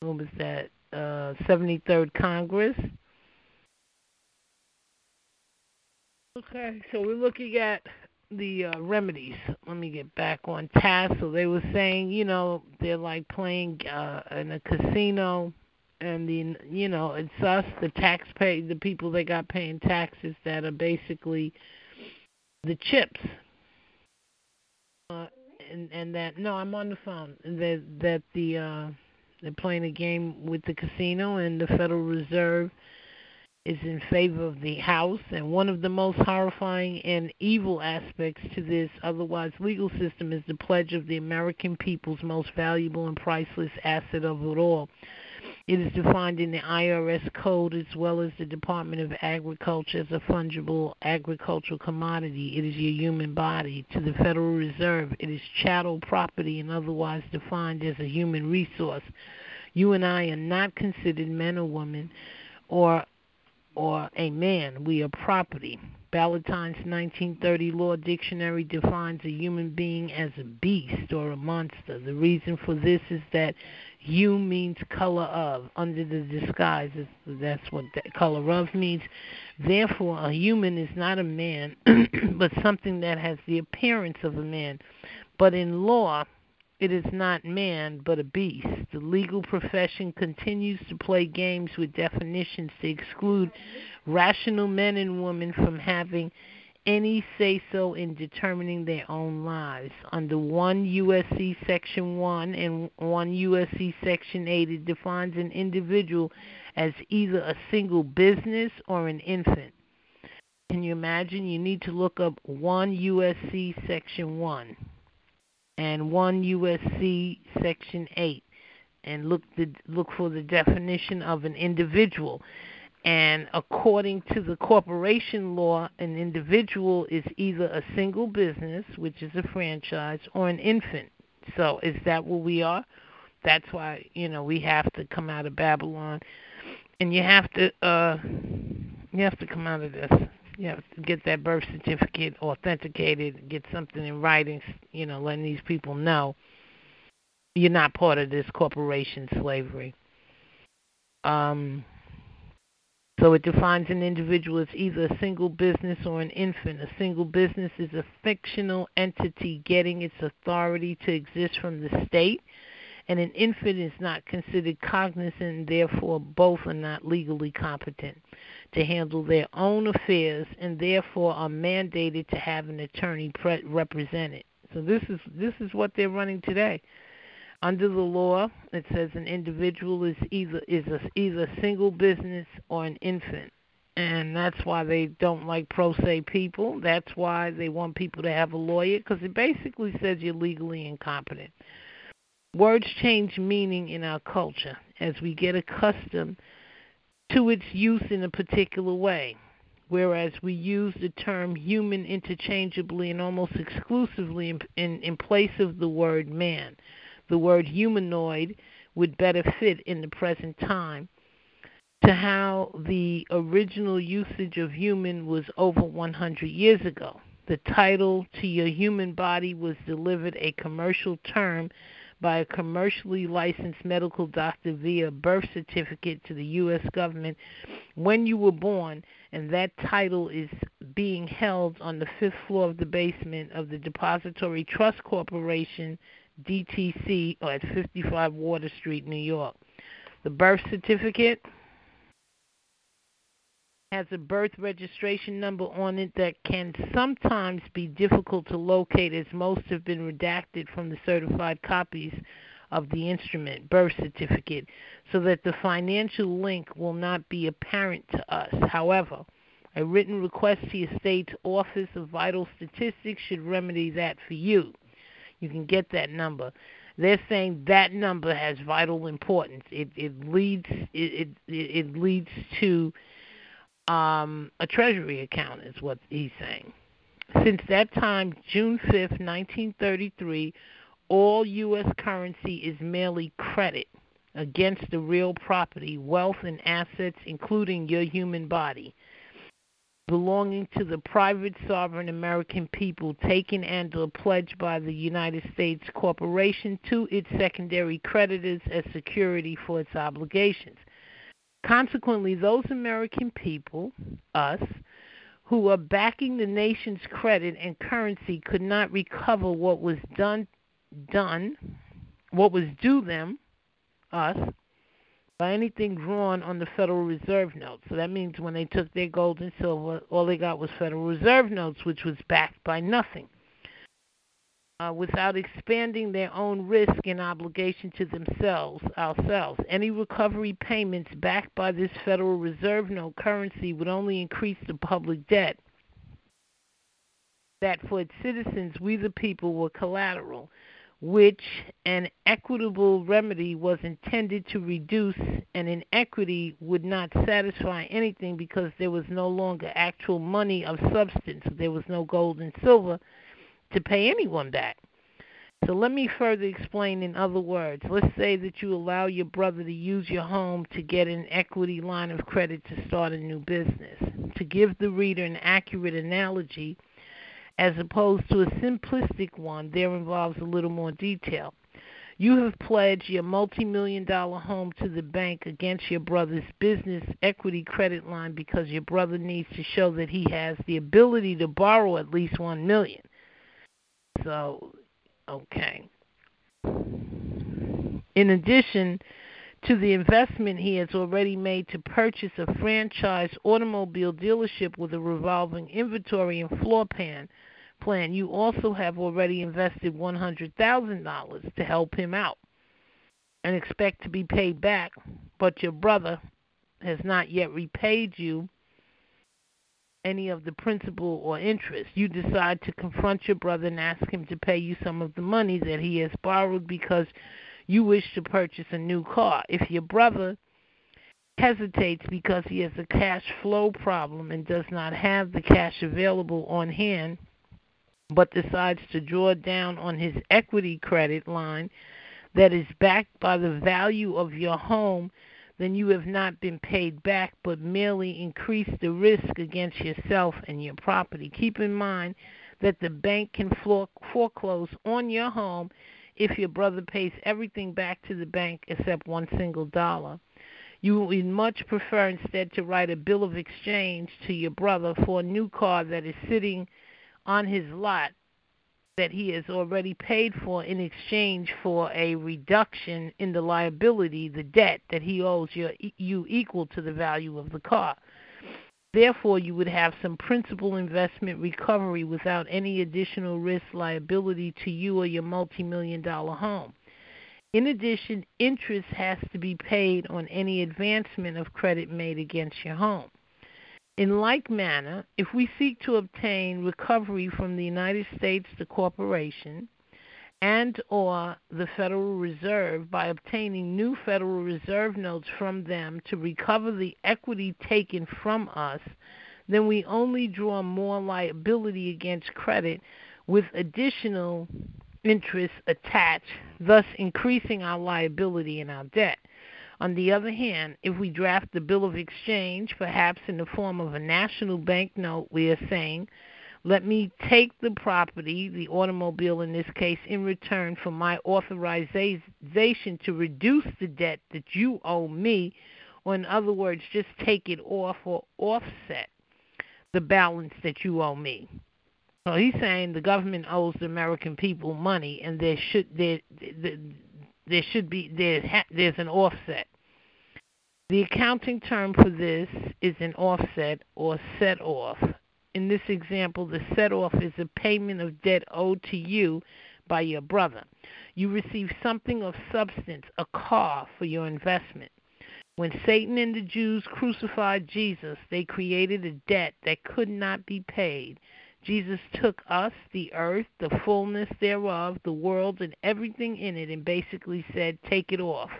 what was that, uh, seventy-third Congress. Okay, so we're looking at the uh, remedies. Let me get back on task. So they were saying, you know, they're like playing uh, in a casino. And, the, you know, it's us, the taxpay, the people that got paying taxes that are basically the chips. Uh, and, and that, no, I'm on the phone, that, that the, uh, they're playing a game with the casino and the Federal Reserve is in favor of the House, and one of the most horrifying and evil aspects to this otherwise legal system is the pledge of the American people's most valuable and priceless asset of it all. It is defined in the I R S code as well as the Department of Agriculture as a fungible agricultural commodity. It is your human body. To the Federal Reserve, it is chattel property and otherwise defined as a human resource. You and I are not considered men or women or or a man. We are property. Ballantine's nineteen thirty Law Dictionary defines a human being as a beast or a monster. The reason for this is that hue means color of, under the disguise. That's what that color of means. Therefore, a human is not a man, but something that has the appearance of a man. But in law, it is not man, but a beast. The legal profession continues to play games with definitions to exclude rational men and women from having any say-so in determining their own lives. Under one U S C Section one and one U S C Section eight, it defines an individual as either a single business or an infant. Can you imagine? You need to look up one U S C Section one. And one U S C Section eight, and look the, look for the definition of an individual. And according to the corporation law, an individual is either a single business, which is a franchise, or an infant. So is that what we are? That's why, you know, we have to come out of Babylon, and you have to uh, you have to come out of this. You have to get that birth certificate authenticated, get something in writing, you know, letting these people know you're not part of this corporation slavery. Um, so it defines an individual as either a single business or an infant. A single business is a fictional entity getting its authority to exist from the state, and an infant is not considered cognizant, and therefore both are not legally competent to handle their own affairs, and therefore are mandated to have an attorney pre- represented. So this is this is what they're running today. Under the law, it says an individual is either is a, either a single business or an infant, and that's why they don't like pro se people. That's why they want people to have a lawyer, because it basically says you're legally incompetent. Words change meaning in our culture as we get accustomed to its use in a particular way. Whereas we use the term human interchangeably and almost exclusively in, in, in place of the word man, the word humanoid would better fit in the present time to how the original usage of human was over one hundred years ago. The title to your human body was delivered a commercial term by a commercially licensed medical doctor via birth certificate to the U S government when you were born, and that title is being held on the fifth floor of the basement of the Depository Trust Corporation, D T C, or at fifty-five Water Street, New York. The birth certificate has a birth registration number on it that can sometimes be difficult to locate, as most have been redacted from the certified copies of the instrument birth certificate, so that the financial link will not be apparent to us. However, a written request to your state's Office of Vital Statistics should remedy that for you. You can get that number. They're saying that number has vital importance. It it leads it it, it leads to Um, a Treasury account is what he's saying. Since that time, June fifth, nineteen thirty-three, all U S currency is merely credit against the real property, wealth, and assets, including your human body, belonging to the private sovereign American people, taken and or pledged by the United States Corporation to its secondary creditors as security for its obligations. Consequently, those American people, us, who are backing the nation's credit and currency could not recover what was done, done, what was due them, us, by anything drawn on the Federal Reserve notes. So that means when they took their gold and silver, all they got was Federal Reserve notes, which was backed by nothing. uh, without expanding their own risk and obligation to themselves, ourselves. Any recovery payments backed by this Federal Reserve note currency would only increase the public debt that for its citizens, we the people, were collateral, which an equitable remedy was intended to reduce, and inequity would not satisfy anything because there was no longer actual money of substance. There was no gold and silver to pay anyone back. So let me further explain in other words. Let's say that you allow your brother to use your home to get an equity line of credit to start a new business. To give the reader an accurate analogy, as opposed to a simplistic one, there involves a little more detail. You have pledged your multi-million dollar home to the bank against your brother's business equity credit line because your brother needs to show that he has the ability to borrow at least one million. So, okay. In addition to the investment he has already made to purchase a franchise automobile dealership with a revolving inventory and floor plan, plan. You also have already invested one hundred thousand dollars to help him out and expect to be paid back, but your brother has not yet repaid you any of the principal or interest. You decide to confront your brother and ask him to pay you some of the money that he has borrowed because you wish to purchase a new car. If your brother hesitates because he has a cash flow problem and does not have the cash available on hand, but decides to draw down on his equity credit line that is backed by the value of your home, then you have not been paid back but merely increased the risk against yourself and your property. Keep in mind that the bank can foreclose on your home if your brother pays everything back to the bank except one single dollar. You would much prefer instead to write a bill of exchange to your brother for a new car that is sitting on his lot that he has already paid for in exchange for a reduction in the liability, the debt that he owes you, you equal to the value of the car. Therefore, you would have some principal investment recovery without any additional risk liability to you or your multi-million dollar home. In addition, interest has to be paid on any advancement of credit made against your home. In like manner, if we seek to obtain recovery from the United States, the corporation, and or the Federal Reserve by obtaining new Federal Reserve notes from them to recover the equity taken from us, then we only draw more liability against credit with additional interest attached, thus increasing our liability and our debt. On the other hand, if we draft the bill of exchange, perhaps in the form of a national banknote, we are saying, let me take the property, the automobile in this case, in return for my authorization to reduce the debt that you owe me, or in other words, just take it off or offset the balance that you owe me. So he's saying the government owes the American people money, and there should there there, there should be there there's an offset. The accounting term for this is an offset or set off. In this example, the set-off is a payment of debt owed to you by your brother. You receive something of substance, a car, for your investment. When Satan and the Jews crucified Jesus, they created a debt that could not be paid. Jesus took us, the earth, the fullness thereof, the world, and everything in it, and basically said, take it off,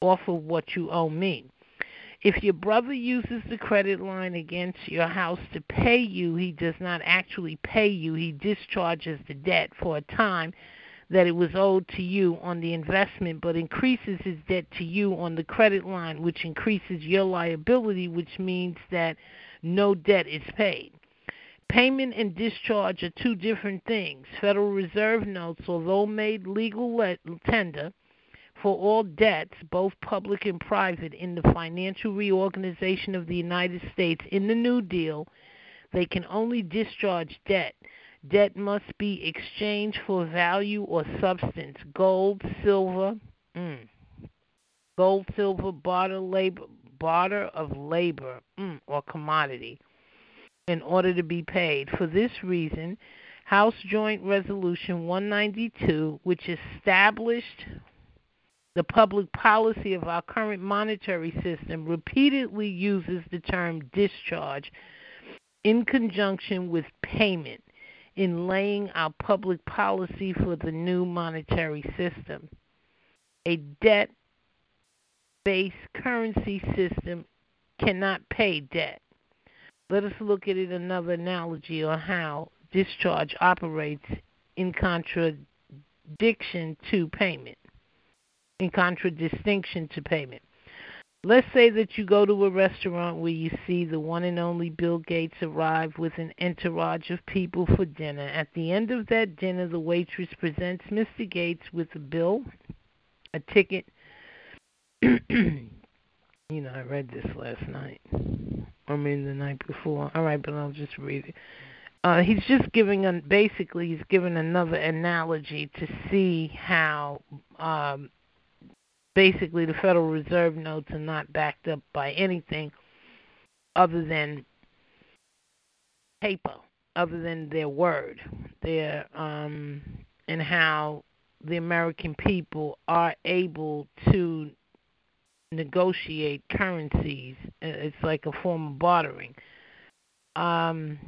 off of what you owe me. If your brother uses the credit line against your house to pay you, he does not actually pay you. He discharges the debt for a time that it was owed to you on the investment, but increases his debt to you on the credit line, which increases your liability, which means that no debt is paid. Payment and discharge are two different things. Federal Reserve notes, although made legal tender for all debts, both public and private, in the financial reorganization of the United States in the New Deal, they can only discharge debt. Debt must be exchanged for value or substance. Gold, silver, mm. gold, silver, barter, labor, barter of labor, mm, or commodity, in order to be paid. For this reason, House Joint Resolution one ninety-two, which established the public policy of our current monetary system, repeatedly uses the term discharge in conjunction with payment in laying our public policy for the new monetary system. A debt-based currency system cannot pay debt. Let us look at it another analogy on how discharge operates in contradiction to payment, in contradistinction to payment. Let's say that you go to a restaurant where you see the one and only Bill Gates arrive with an entourage of people for dinner. At the end of that dinner, the waitress presents Mister Gates with a bill, a ticket. You know, I read this last night, or maybe the night before. All right, but I'll just read it. Uh, he's just giving, a, basically, he's giving another analogy to see how, um, basically, the Federal Reserve notes are not backed up by anything other than paper, other than their word, their um, and how the American people are able to negotiate currencies. It's like a form of bartering. Um...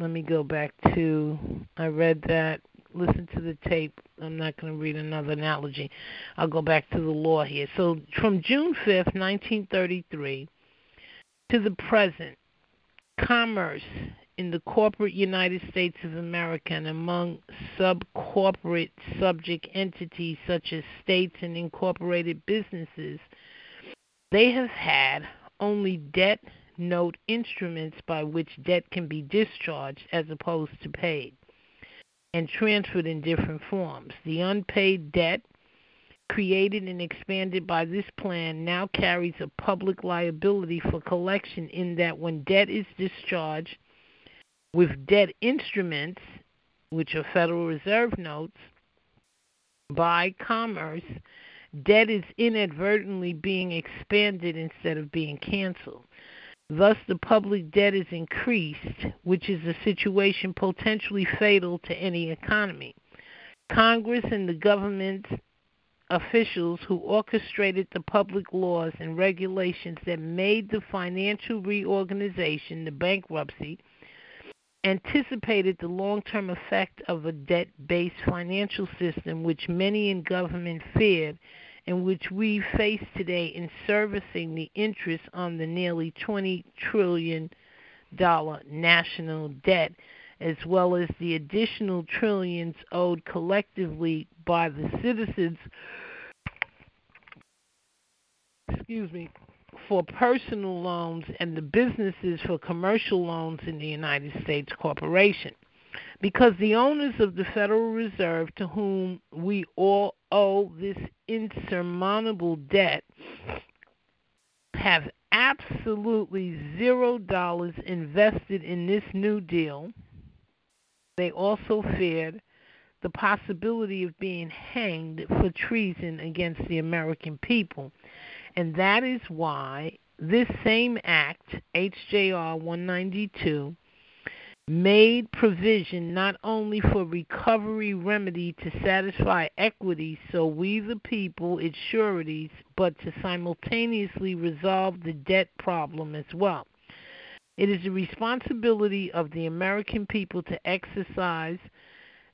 Let me go back to, I read that, listen to the tape. I'm not going to read another analogy. I'll go back to the law here. So from June fifth, nineteen thirty-three, to the present, commerce in the corporate United States of America and among sub-corporate subject entities such as states and incorporated businesses, they have had only debt note instruments by which debt can be discharged as opposed to paid and transferred in different forms. The unpaid debt created and expanded by this plan now carries a public liability for collection in that when debt is discharged with debt instruments, which are Federal Reserve notes, by commerce, debt is inadvertently being expanded instead of being canceled. Thus, the public debt is increased, which is a situation potentially fatal to any economy. Congress and the government officials who orchestrated the public laws and regulations that made the financial reorganization, the bankruptcy, anticipated the long-term effect of a debt-based financial system, which many in government feared, in which we face today in servicing the interest on the nearly twenty trillion dollars national debt, as well as the additional trillions owed collectively by the citizens, excuse me, for personal loans and the businesses for commercial loans in the United States corporation. Because the owners of the Federal Reserve, to whom we all owe this insurmountable debt, have absolutely zero dollars invested in this New Deal. They also feared the possibility of being hanged for treason against the American people. And that is why this same act, H J R one ninety-two, made provision not only for recovery remedy to satisfy equity, so we the people, its sureties, but to simultaneously resolve the debt problem as well. It is the responsibility of the American people to exercise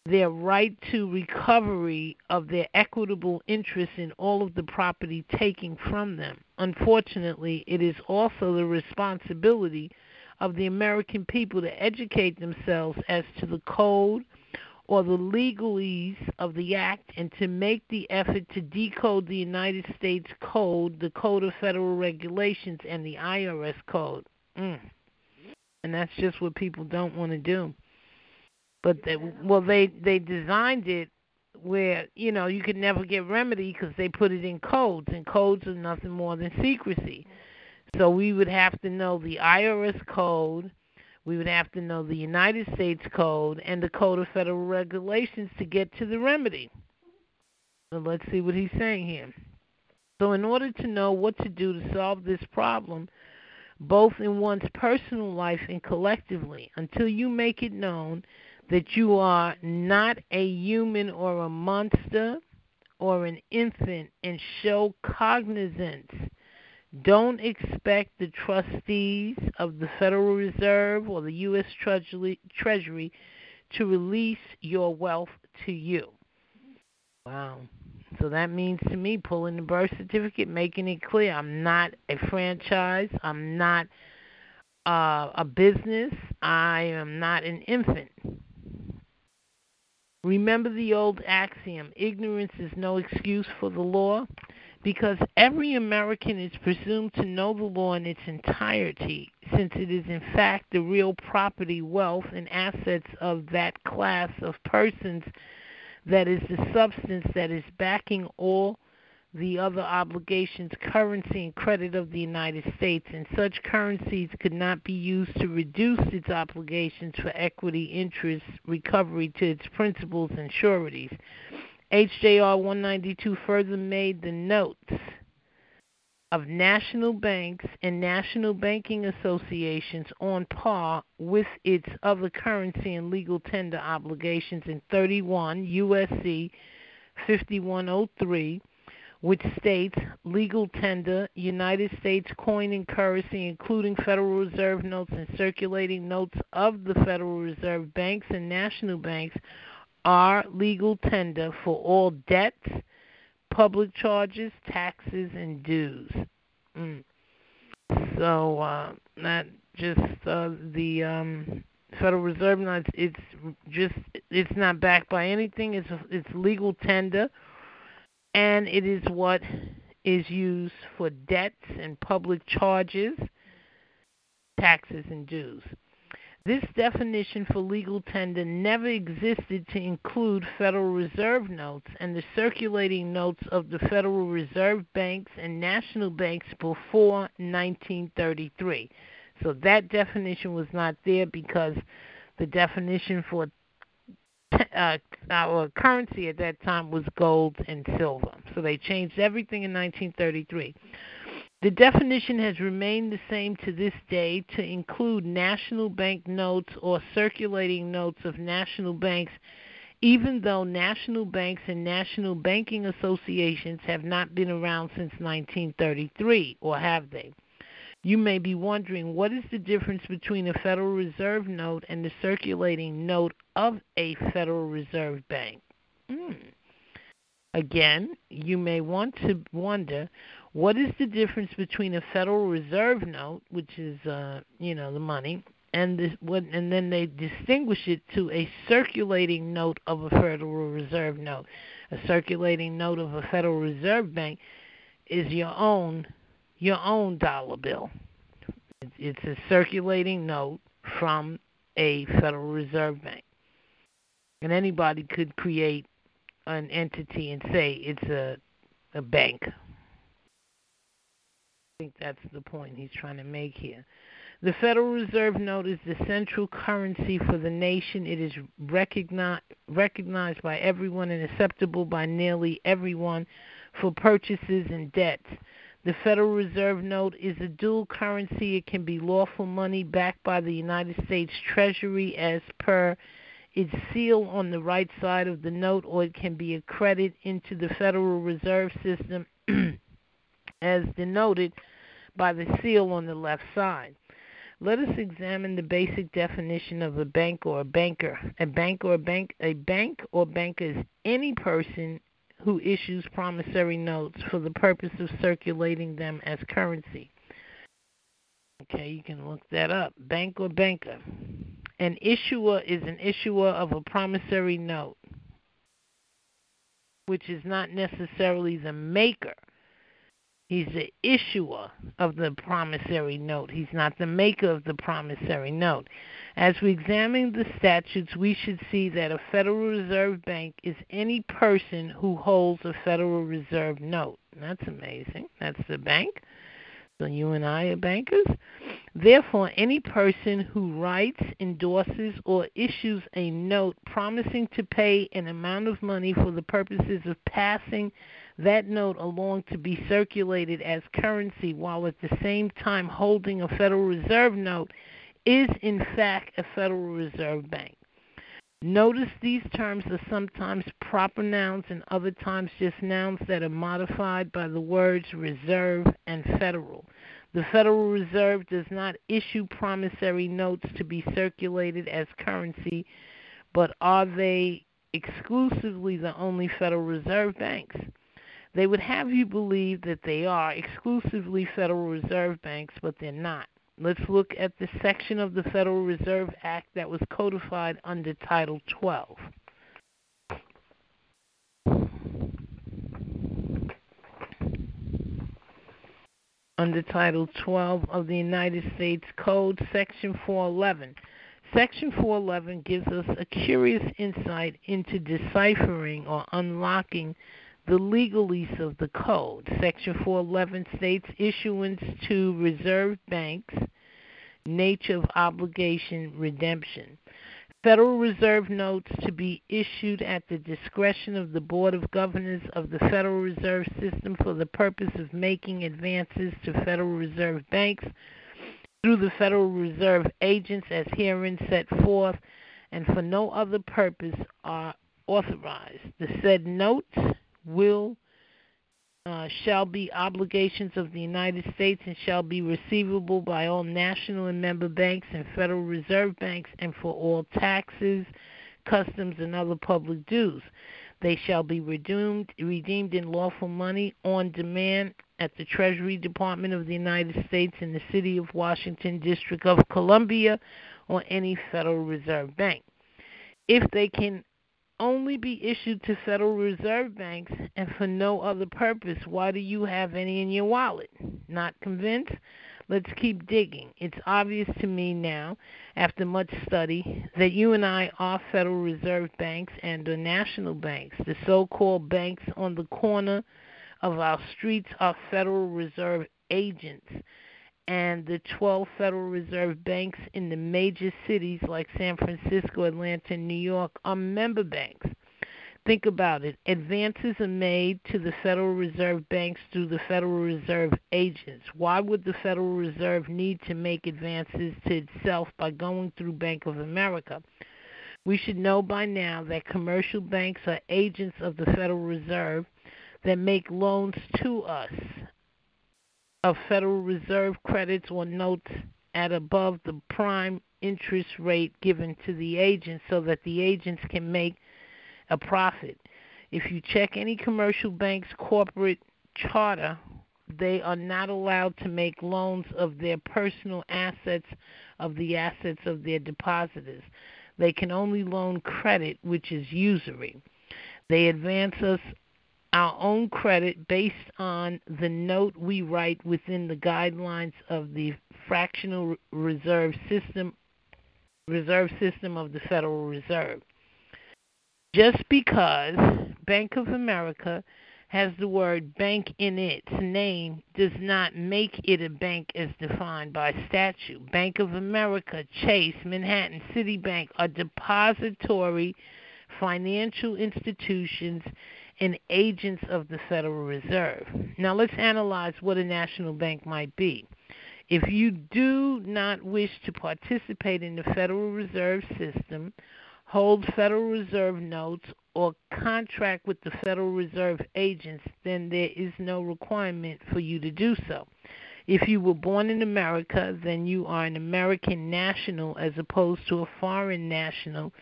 their right to recovery of their equitable interest in all of the property taken from them. Unfortunately, it is also the responsibility of the American people to educate themselves as to the code or the legalese of the act and to make the effort to decode the United States Code, the Code of Federal Regulations, and the I R S Code. Mm. And that's just what people don't want to do. But, they, well, they, they designed it where, you know, you could never get remedy because they put it in codes, and codes are nothing more than secrecy. So we would have to know the I R S code, we would have to know the United States code, and the Code of Federal Regulations to get to the remedy. So let's see what he's saying here. So in order to know what to do to solve this problem, both in one's personal life and collectively, until you make it known that you are not a human or a monster or an infant, and show cognizance. Don't expect the trustees of the Federal Reserve or the U S Treasury, Treasury to release your wealth to you. Wow. So that means to me pulling the birth certificate, making it clear I'm not a franchise, I'm not uh, a business, I am not an infant. Remember the old axiom, ignorance is no excuse for the law, because every American is presumed to know the law in its entirety, since it is in fact the real property, wealth, and assets of that class of persons that is the substance that is backing all the other obligations, currency, and credit of the United States, and such currencies could not be used to reduce its obligations for equity, interest, recovery to its principals and sureties. H J R one ninety-two further made the notes of national banks and national banking associations on par with its other currency and legal tender obligations in thirty-one U S C fifty-one oh three, which states legal tender, United States coin and currency, including Federal Reserve notes and circulating notes of the Federal Reserve banks and national banks, are legal tender for all debts, public charges, taxes, and dues. Mm. So uh, not just uh, the um, Federal Reserve notes. It's just it's not backed by anything. It's it's legal tender, and it is what is used for debts and public charges, taxes, and dues. This definition for legal tender never existed to include Federal Reserve notes and the circulating notes of the Federal Reserve banks and national banks before nineteen thirty-three. So that definition was not there because the definition for uh, our currency at that time was gold and silver. So they changed everything in nineteen thirty-three. The definition has remained the same to this day to include national bank notes or circulating notes of national banks, even though national banks and national banking associations have not been around since nineteen thirty-three, or have they? You may be wondering, what is the difference between a Federal Reserve note and the circulating note of a Federal Reserve bank? Mm. Again, you may want to wonder, what is the difference between a Federal Reserve note, which is, uh, you know, the money, and this, what, and then they distinguish it to a circulating note of a Federal Reserve note. A circulating note of a Federal Reserve bank is your own, your own dollar bill. It's a circulating note from a Federal Reserve bank, and anybody could create an entity and say it's a, a bank. I think that's the point he's trying to make here. The Federal Reserve note is the central currency for the nation. It is recognize, recognized by everyone and acceptable by nearly everyone for purchases and debts. The Federal Reserve note is a dual currency. It can be lawful money backed by the United States Treasury as per its seal on the right side of the note, or it can be a credit into the Federal Reserve system as denoted by the seal on the left side. Let us examine the basic definition of a bank or a banker. A bank or a bank, a bank or banker is any person who issues promissory notes for the purpose of circulating them as currency. Okay, you can look that up. Bank or banker. An issuer is an issuer of a promissory note, which is not necessarily the maker. He's the issuer of the promissory note. He's not the maker of the promissory note. As we examine the statutes, we should see that a Federal Reserve bank is any person who holds a Federal Reserve note. That's amazing. That's the bank. So you and I are bankers. Therefore, any person who writes, endorses, or issues a note promising to pay an amount of money for the purposes of passing that note along to be circulated as currency while at the same time holding a Federal Reserve note is in fact a Federal Reserve bank. Notice these terms are sometimes proper nouns and other times just nouns that are modified by the words reserve and federal. The Federal Reserve does not issue promissory notes to be circulated as currency, but are they exclusively the only Federal Reserve banks? They would have you believe that they are exclusively Federal Reserve banks, but they're not. Let's look at the section of the Federal Reserve Act that was codified under Title twelve. Under Title twelve of the United States Code, Section four eleven. Section four eleven gives us a curious insight into deciphering or unlocking the legalese of the code. Section four eleven states issuance to reserve banks, nature of obligation, redemption. Federal Reserve notes to be issued at the discretion of the Board of Governors of the Federal Reserve System for the purpose of making advances to Federal Reserve banks through the Federal Reserve agents as herein set forth, and for no other purpose are authorized. The said notes will uh, shall be obligations of the United States and shall be receivable by all national and member banks and Federal Reserve banks and for all taxes, customs, and other public dues. They shall be redeemed, redeemed in lawful money on demand at the Treasury Department of the United States in the City of Washington, District of Columbia, or any Federal Reserve bank. If they can only be issued to Federal Reserve banks and for no other purpose, why do you have any in your wallet? Not convinced? Let's keep digging. It's obvious to me now, after much study, that you and I are Federal Reserve banks and or national banks. The so-called banks on the corner of our streets are Federal Reserve agents, and the twelve Federal Reserve banks in the major cities like San Francisco, Atlanta, and New York are member banks. Think about it. Advances are made to the Federal Reserve banks through the Federal Reserve agents. Why would the Federal Reserve need to make advances to itself by going through Bank of America? We should know by now that commercial banks are agents of the Federal Reserve that make loans to us of Federal Reserve credits or notes at above the prime interest rate given to the agents so that the agents can make a profit. If you check any commercial bank's corporate charter, they are not allowed to make loans of their personal assets, of the assets of their depositors. They can only loan credit, which is usury. They advance us our own credit based on the note we write within the guidelines of the fractional reserve system, reserve system of the Federal Reserve. Just because Bank of America has the word bank in its name does not make it a bank as defined by statute. Bank of America, Chase, Manhattan, Citibank are depository financial institutions and agents of the Federal Reserve. Now let's analyze what a national bank might be. If you do not wish to participate in the Federal Reserve system, hold Federal Reserve notes, or contract with the Federal Reserve agents, then there is no requirement for you to do so. If you were born in America, then you are an American national as opposed to a foreign national,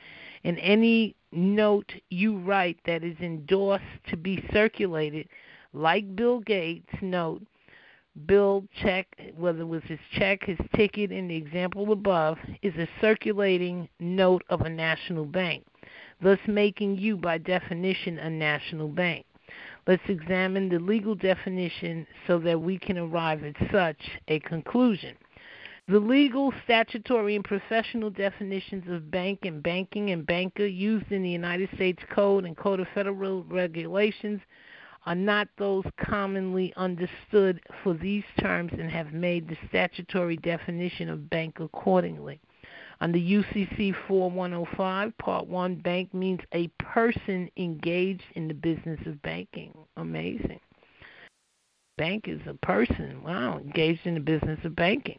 and any note you write that is endorsed to be circulated, like Bill Gates' note, bill, check, whether it was his check, his ticket, in the example above, is a circulating note of a national bank, thus making you, by definition, a national bank. Let's examine the legal definition so that we can arrive at such a conclusion. The legal, statutory, and professional definitions of bank and banking and banker used in the United States Code and Code of Federal Regulations are not those commonly understood for these terms and have made the statutory definition of bank accordingly. Under U C C forty-one oh five, Part one, bank means a person engaged in the business of banking. Amazing. Bank is a person, wow, engaged in the business of banking.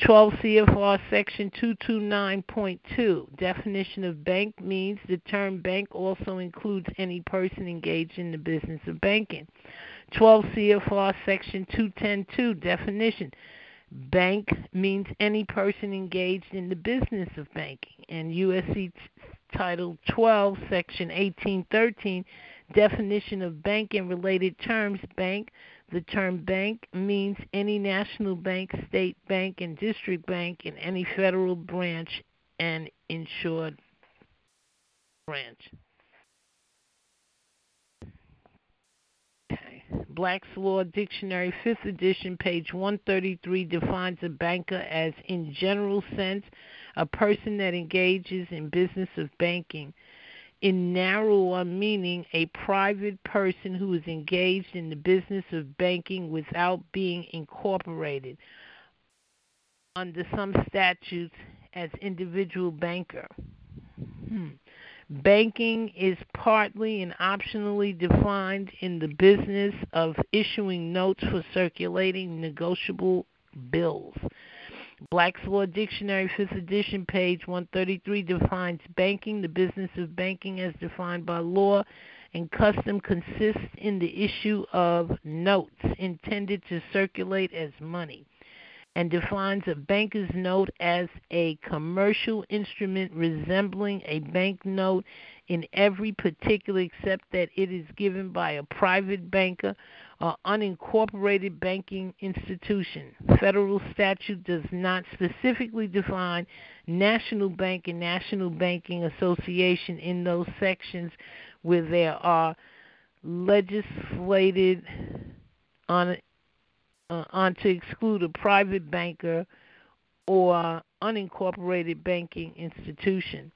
twelve C F R Section two two nine point two, definition of bank means the term bank also includes any person engaged in the business of banking. twelve C F R Section two ten point two, definition, bank means any person engaged in the business of banking. And U S C Title twelve, Section eighteen thirteen, definition of bank and related terms, bank. The term bank means any national bank, state bank, and district bank, and any federal branch and insured branch. Okay. Black's Law Dictionary, fifth edition, page one thirty-three, defines a banker as, in general sense, a person that engages in business of banking. In narrower meaning, a private person who is engaged in the business of banking without being incorporated under some statutes as individual banker. Hmm. Banking is partly and optionally defined in the business of issuing notes for circulating negotiable bills. Black's Law Dictionary, fifth edition, page one thirty-three, defines banking. The business of banking as defined by law and custom consists in the issue of notes intended to circulate as money, and defines a banker's note as a commercial instrument resembling a banknote in every particular except that it is given by a private banker or unincorporated banking institution. Federal statute does not specifically define national bank and national banking association in those sections where there are legislated on Uh, on to exclude a private banker or unincorporated banking institution.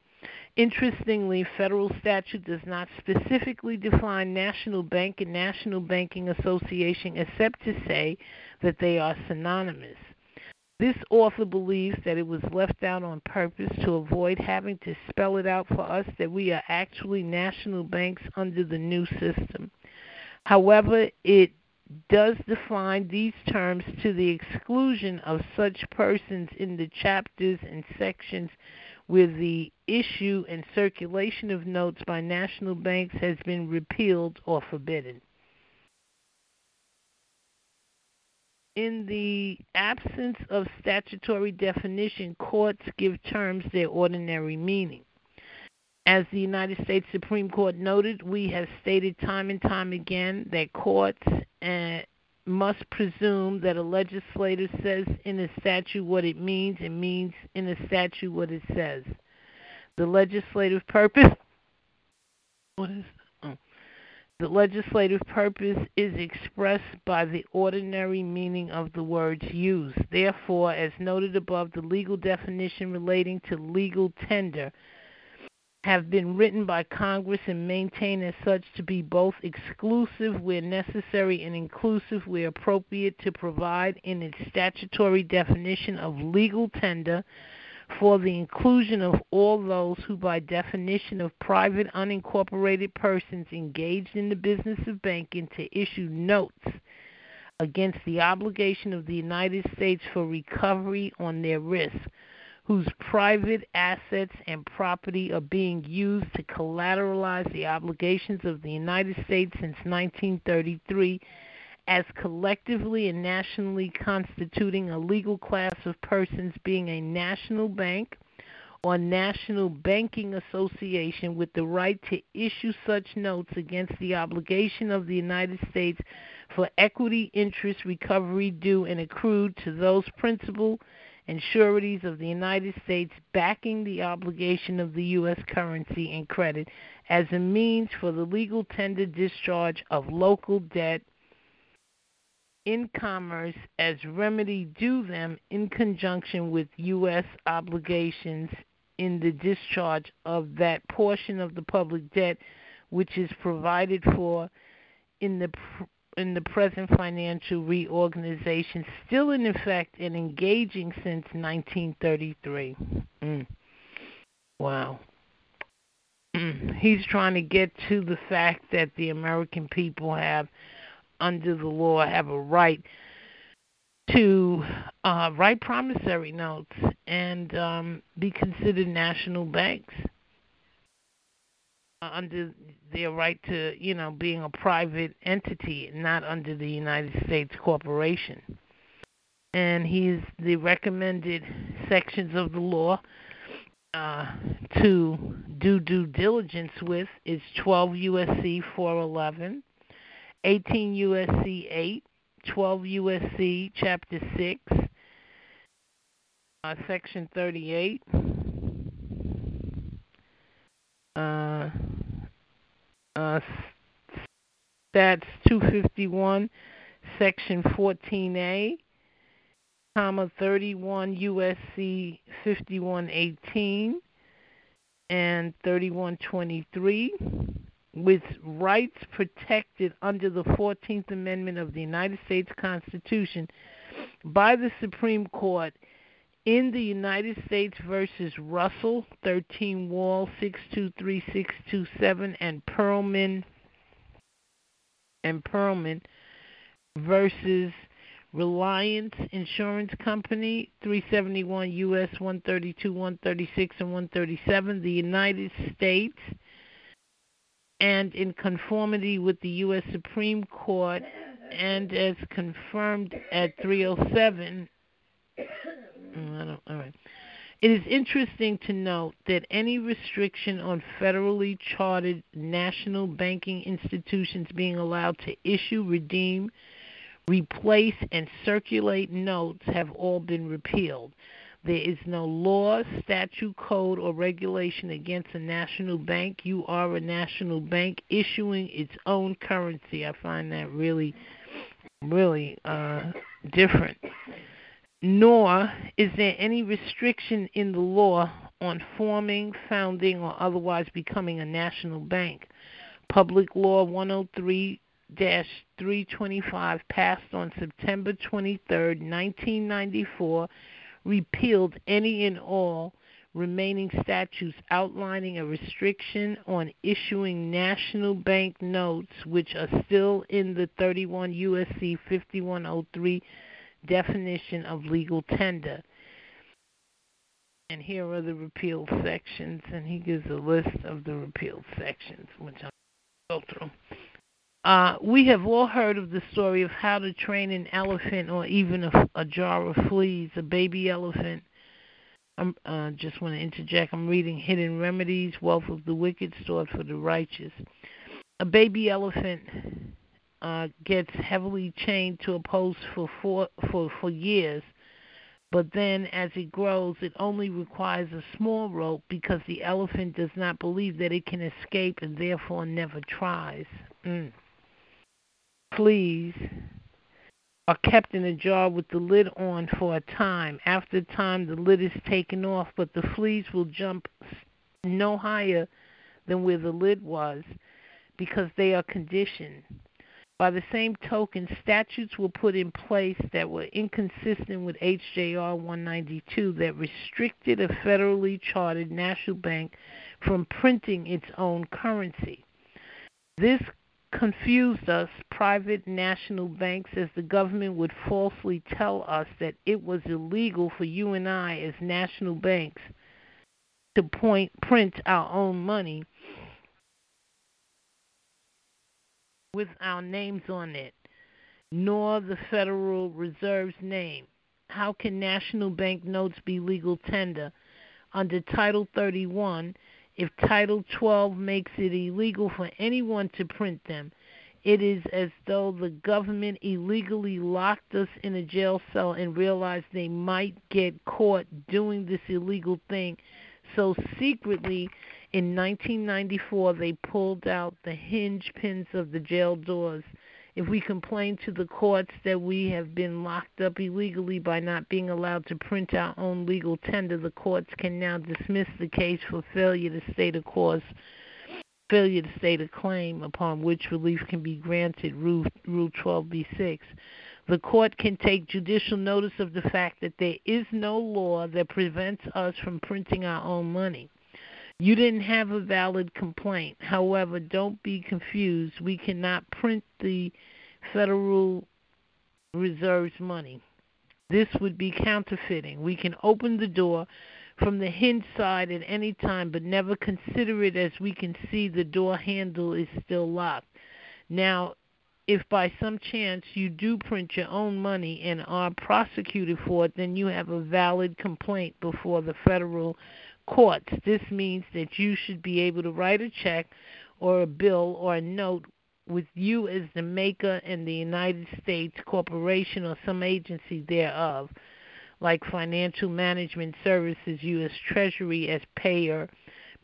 Interestingly, federal statute does not specifically define national bank and national banking association except to say that they are synonymous. This author believes that it was left out on purpose to avoid having to spell it out for us that we are actually national banks under the new system. However, it does define these terms to the exclusion of such persons in the chapters and sections where the issue and circulation of notes by national banks has been repealed or forbidden. In the absence of statutory definition, courts give terms their ordinary meaning. As the United States Supreme Court noted, we have stated time and time again that courts uh, must presume that a legislator says in a statute what it means and means in a statute what it says. The legislative purpose what is, oh, the legislative purpose is expressed by the ordinary meaning of the words used. Therefore, as noted above, the legal definition relating to legal tender have been written by Congress and maintained as such to be both exclusive where necessary and inclusive where appropriate, to provide in its statutory definition of legal tender for the inclusion of all those who by definition of private unincorporated persons engaged in the business of banking to issue notes against the obligation of the United States for recovery on their risk, whose private assets and property are being used to collateralize the obligations of the United States since nineteen thirty-three, as collectively and nationally constituting a legal class of persons being a national bank or national banking association with the right to issue such notes against the obligation of the United States for equity interest recovery due and accrued to those principal and sureties of the United States backing the obligation of the U S currency and credit as a means for the legal tender discharge of local debt in commerce as remedy due them in conjunction with U S obligations in the discharge of that portion of the public debt which is provided for in the pr- in the present financial reorganization still in effect and engaging since nineteen thirty-three. Mm. Wow. Mm. He's trying to get to the fact that the American people have, under the law, have a right to uh, write promissory notes and um, be considered national banks uh, under their right to, you know, being a private entity, not under the United States corporation. And he's the recommended sections of the law uh, to do due diligence with is twelve U S C four eleven, eighteen U S C eight, twelve U S C Chapter six, uh, Section thirty-eight, uh, uh, Stats two fifty-one, Section fourteen A, comma thirty-one U S C fifty-one eighteen and thirty-one twenty-three, with rights protected under the fourteenth Amendment of the United States Constitution by the Supreme Court in the United States versus Russell, thirteen Wall, six two three six two seven, and Perelman, and Perelman versus Reliance Insurance Company, three seventy-one U S one thirty-two, one thirty-six, and one thirty-seven, the United States, and in conformity with the U S Supreme Court, and as confirmed at three oh seven. I don't, all right. It is interesting to note that any restriction on federally chartered national banking institutions being allowed to issue, redeem, replace, and circulate notes have all been repealed. There is no law, statute, code, or regulation against a national bank. You are a national bank issuing its own currency. I find that really, really uh, different. Nor is there any restriction in the law on forming, founding, or otherwise becoming a national bank. Public Law one oh three dash three twenty-five, passed on September twenty-third, nineteen ninety-four, repealed any and all remaining statutes outlining a restriction on issuing national bank notes, which are still in the thirty-one U S C fifty-one oh three definition of legal tender. And here are the repealed sections, and he gives a list of the repealed sections, which I'll go through. Uh, we have all heard of the story of how to train an elephant, or even a, a jar of fleas, a baby elephant. I uh, just want to interject. I'm reading Hidden Remedies, Wealth of the Wicked Stored for the Righteous. A baby elephant uh, gets heavily chained to a post for, four, for, for years, but then as it grows, it only requires a small rope because the elephant does not believe that it can escape and therefore never tries. Mm. Fleas are kept in a jar with the lid on for a time. After time, the lid is taken off, but the fleas will jump no higher than where the lid was because they are conditioned. By the same token, statutes were put in place that were inconsistent with H J R one ninety-two that restricted a federally chartered national bank from printing its own currency. This confused us private national banks, as the government would falsely tell us that it was illegal for you and I as national banks to point, print our own money with our names on it, nor the Federal Reserve's name. How can national bank notes be legal tender under Title thirty-one? If Title twelve makes it illegal for anyone to print them, it is as though the government illegally locked us in a jail cell and realized they might get caught doing this illegal thing. So secretly, in nineteen ninety-four, they pulled out the hinge pins of the jail doors. If we complain to the courts that we have been locked up illegally by not being allowed to print our own legal tender, the courts can now dismiss the case for failure to state a cause, failure to state a claim upon which relief can be granted, Rule, Rule twelve B six. The court can take judicial notice of the fact that there is no law that prevents us from printing our own money. You didn't have a valid complaint. However, don't be confused. We cannot print the Federal Reserve's money. This would be counterfeiting. We can open the door from the hinge side at any time, but never consider it as we can see the door handle is still locked. Now, if by some chance you do print your own money and are prosecuted for it, then you have a valid complaint before the federal courts. This means that you should be able to write a check or a bill or a note with you as the maker and the United States corporation or some agency thereof, like Financial Management Services, U S Treasury as payer,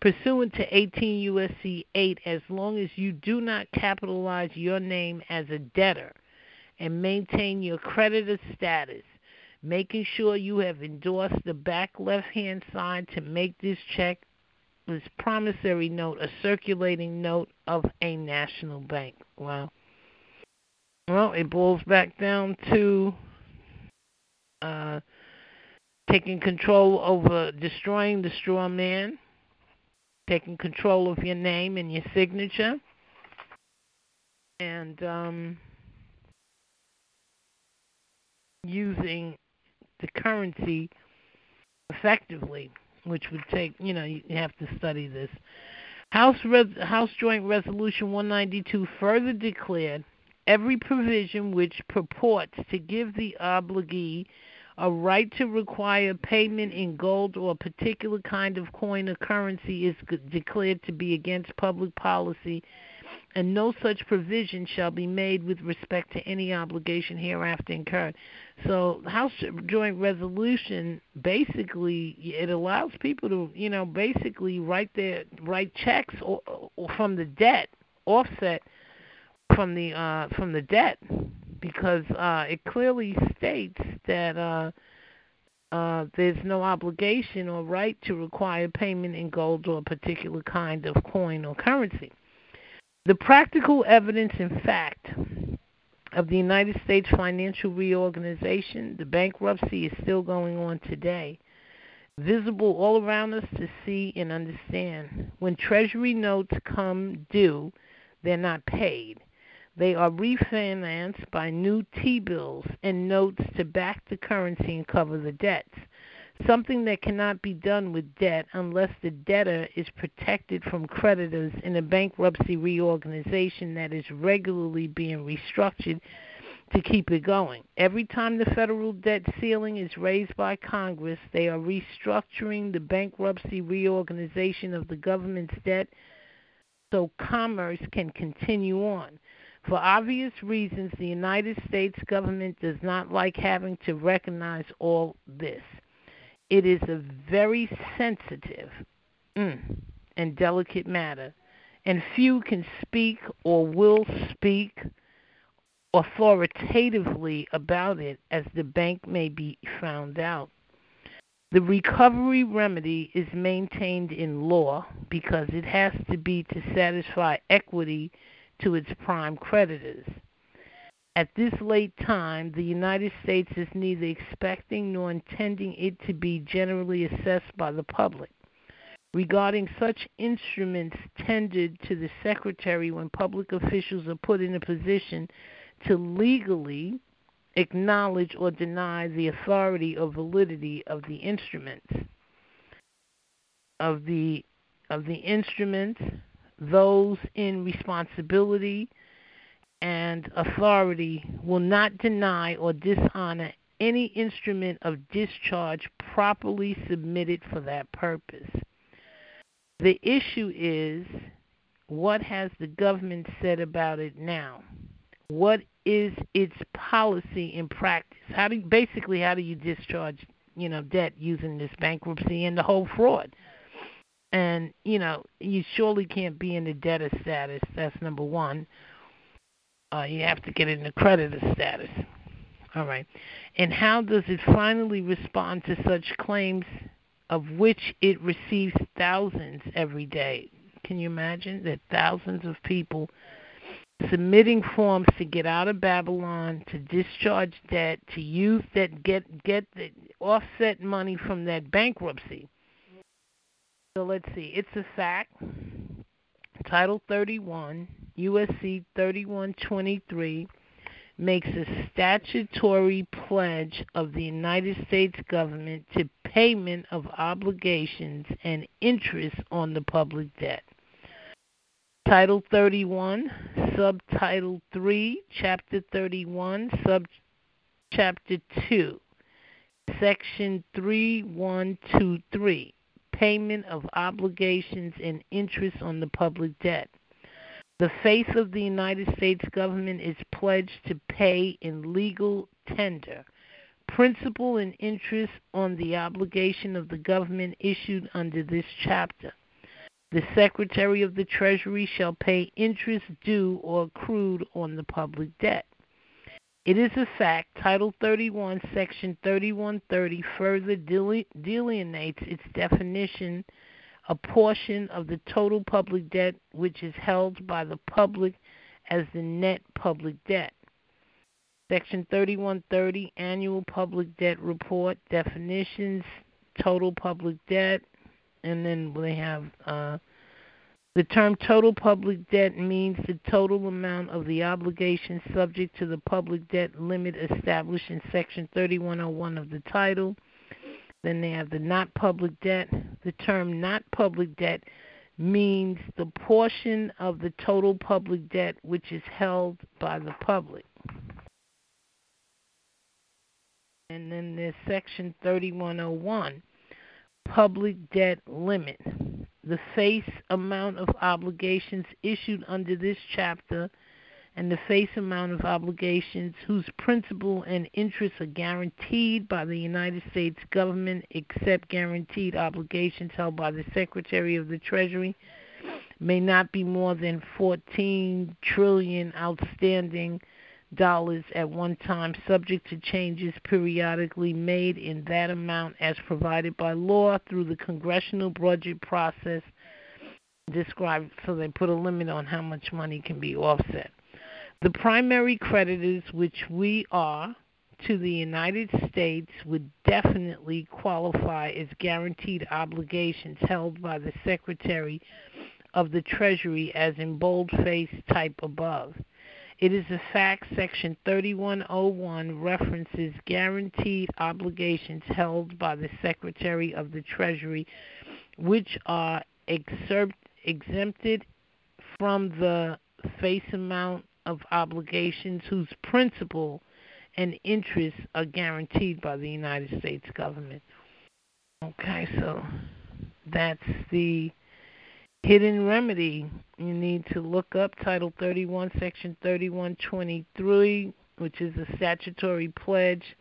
pursuant to eighteen U S C eight, as long as you do not capitalize your name as a debtor and maintain your creditor status, making sure you have endorsed the back left-hand side to make this check, this promissory note, a circulating note of a national bank. Wow. Well, it boils back down to uh, taking control over, destroying the straw man, taking control of your name and your signature, and um, using the currency effectively, which would take, you know, you have to study this. House, Res- House Joint Resolution one ninety-two further declared every provision which purports to give the obligee a right to require payment in gold or a particular kind of coin or currency is declared to be against public policy, and no such provision shall be made with respect to any obligation hereafter incurred. So House Joint Resolution, basically, it allows people to, you know, basically write their write checks or, or from the debt, offset from the uh, from the debt, because uh, it clearly states that uh, uh, there's no obligation or right to require payment in gold or a particular kind of coin or currency. The practical evidence and fact of the United States financial reorganization, the bankruptcy is still going on today, visible all around us to see and understand. When Treasury notes come due, they're not paid. They are refinanced by new T-bills and notes to back the currency and cover the debts, something that cannot be done with debt unless the debtor is protected from creditors in a bankruptcy reorganization that is regularly being restructured to keep it going. Every time the federal debt ceiling is raised by Congress, they are restructuring the bankruptcy reorganization of the government's debt so commerce can continue on. For obvious reasons, the United States government does not like having to recognize all this. It is a very sensitive mm, and delicate matter, and few can speak or will speak authoritatively about it, as the bank may be found out. The recovery remedy is maintained in law because it has to be to satisfy equity to its prime creditors. At this late time, the United States is neither expecting nor intending it to be generally assessed by the public. Regarding such instruments tendered to the Secretary when public officials are put in a position to legally acknowledge or deny the authority or validity of the instruments, of the of the instruments, those in responsibility and authority will not deny or dishonor any instrument of discharge properly submitted for that purpose. The issue is, what has the government said about it now? What is its policy and practice? How do you, basically, how do you discharge, you know, debt using this bankruptcy and the whole fraud? And, you know, you surely can't be in the debtor status. That's number one. Uh, you have to get in the creditor status. All right. And how does it finally respond to such claims of which it receives thousands every day? Can you imagine that thousands of people submitting forms to get out of Babylon, to discharge debt, to use that, get, get the offset money from that bankruptcy? So let's see. It's a fact. Title thirty-one, U S C thirty-one twenty-three, makes a statutory pledge of the United States government to payment of obligations and interest on the public debt. Title thirty-one, Subtitle three, Chapter thirty-one, Subchapter two, Section thirty-one twenty-three, Payment of Obligations and Interest on the Public Debt. The face of the United States government is pledged to pay in legal tender principal and interest on the obligation of the government issued under this chapter. The Secretary of the Treasury shall pay interest due or accrued on the public debt. It is a fact, Title thirty-one, Section thirty-one thirty further delineates its definition, a portion of the total public debt which is held by the public as the net public debt. Section thirty-one thirty, Annual Public Debt Report, definitions, total public debt, and then they have uh, the term total public debt means the total amount of the obligation subject to the public debt limit established in Section thirty-one oh one of the title. Then they have the not public debt. The term not public debt means the portion of the total public debt which is held by the public. And then there's Section thirty-one oh one, Public Debt Limit. The face amount of obligations issued under this chapter and the face amount of obligations whose principal and interest are guaranteed by the United States government except guaranteed obligations held by the Secretary of the Treasury may not be more than fourteen trillion dollars outstanding dollars at one time, subject to changes periodically made in that amount as provided by law through the congressional budget process described, so they put a limit on how much money can be offset. The primary creditors, which we are, to the United States would definitely qualify as guaranteed obligations held by the Secretary of the Treasury as in boldface type above. It is a fact, Section thirty-one oh one references guaranteed obligations held by the Secretary of the Treasury, which are excerpt, exempted from the face amount of obligations whose principal and interest are guaranteed by the United States government. Okay, so that's the hidden remedy. You need to look up Title thirty-one, Section thirty-one twenty-three, which is a statutory pledge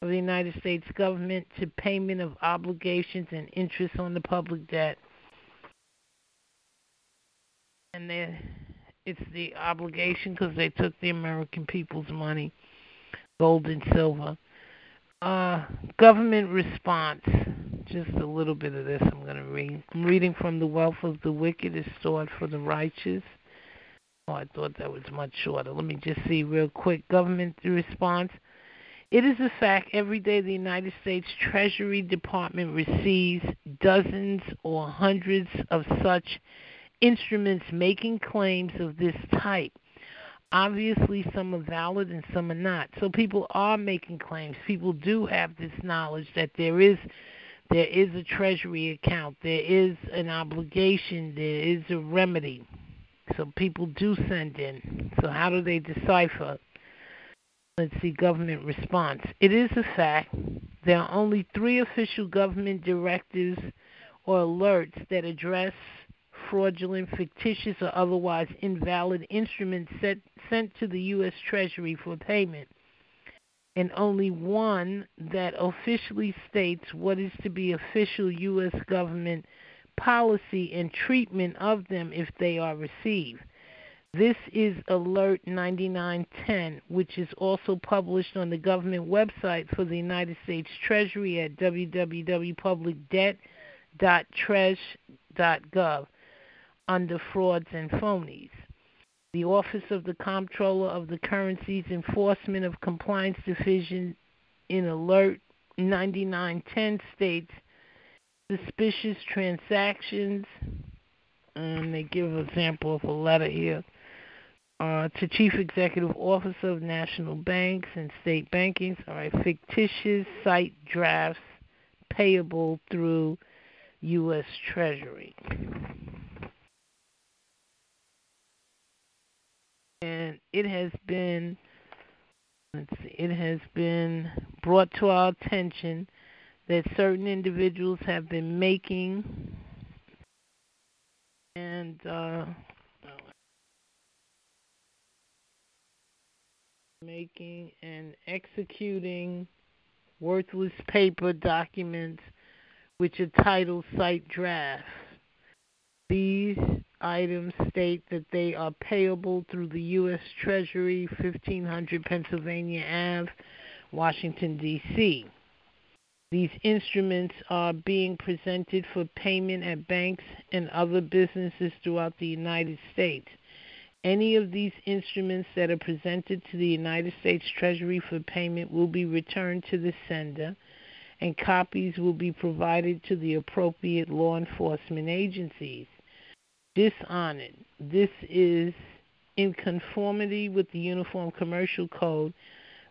of the United States government to payment of obligations and interest on the public debt. And then it's the obligation because they took the American people's money, gold and silver. Uh, government response, just a little bit of this I'm going to read. I'm reading from The Wealth of the Wicked is Stored for the Righteous. Oh, I thought that was much shorter. Let me just see real quick. Government response. It is a fact every day the United States Treasury Department receives dozens or hundreds of such instruments making claims of this type. Obviously, some are valid and some are not. So people are making claims. People do have this knowledge that there is there is a Treasury account, there is an obligation, there is a remedy. So people do send in. So how do they decipher? Let's see, government response. It is a fact there are only three official government directives or alerts that address fraudulent, fictitious, or otherwise invalid instruments set, sent to the U S. Treasury for payment, and only one that officially states what is to be official U S government policy and treatment of them if they are received. This is Alert ninety-nine ten, which is also published on the government website for the United States Treasury at w w w dot public debt dot treas dot gov. Under frauds and phonies. The Office of the Comptroller of the Currency's Enforcement of Compliance Division in Alert ninety-nine ten states suspicious transactions, and they give an example of a letter here, uh, to Chief Executive Officer of National Banks and State Bankings are fictitious site drafts payable through U S Treasury. And it has been, let's see, it has been brought to our attention that certain individuals have been making and uh, making and executing worthless paper documents which are titled site drafts. These items state that they are payable through the U S Treasury, fifteen hundred Pennsylvania Avenue, Washington, D C These instruments are being presented for payment at banks and other businesses throughout the United States. Any of these instruments that are presented to the United States Treasury for payment will be returned to the sender, and copies will be provided to the appropriate law enforcement agencies. Dishonored. This is in conformity with the Uniform Commercial Code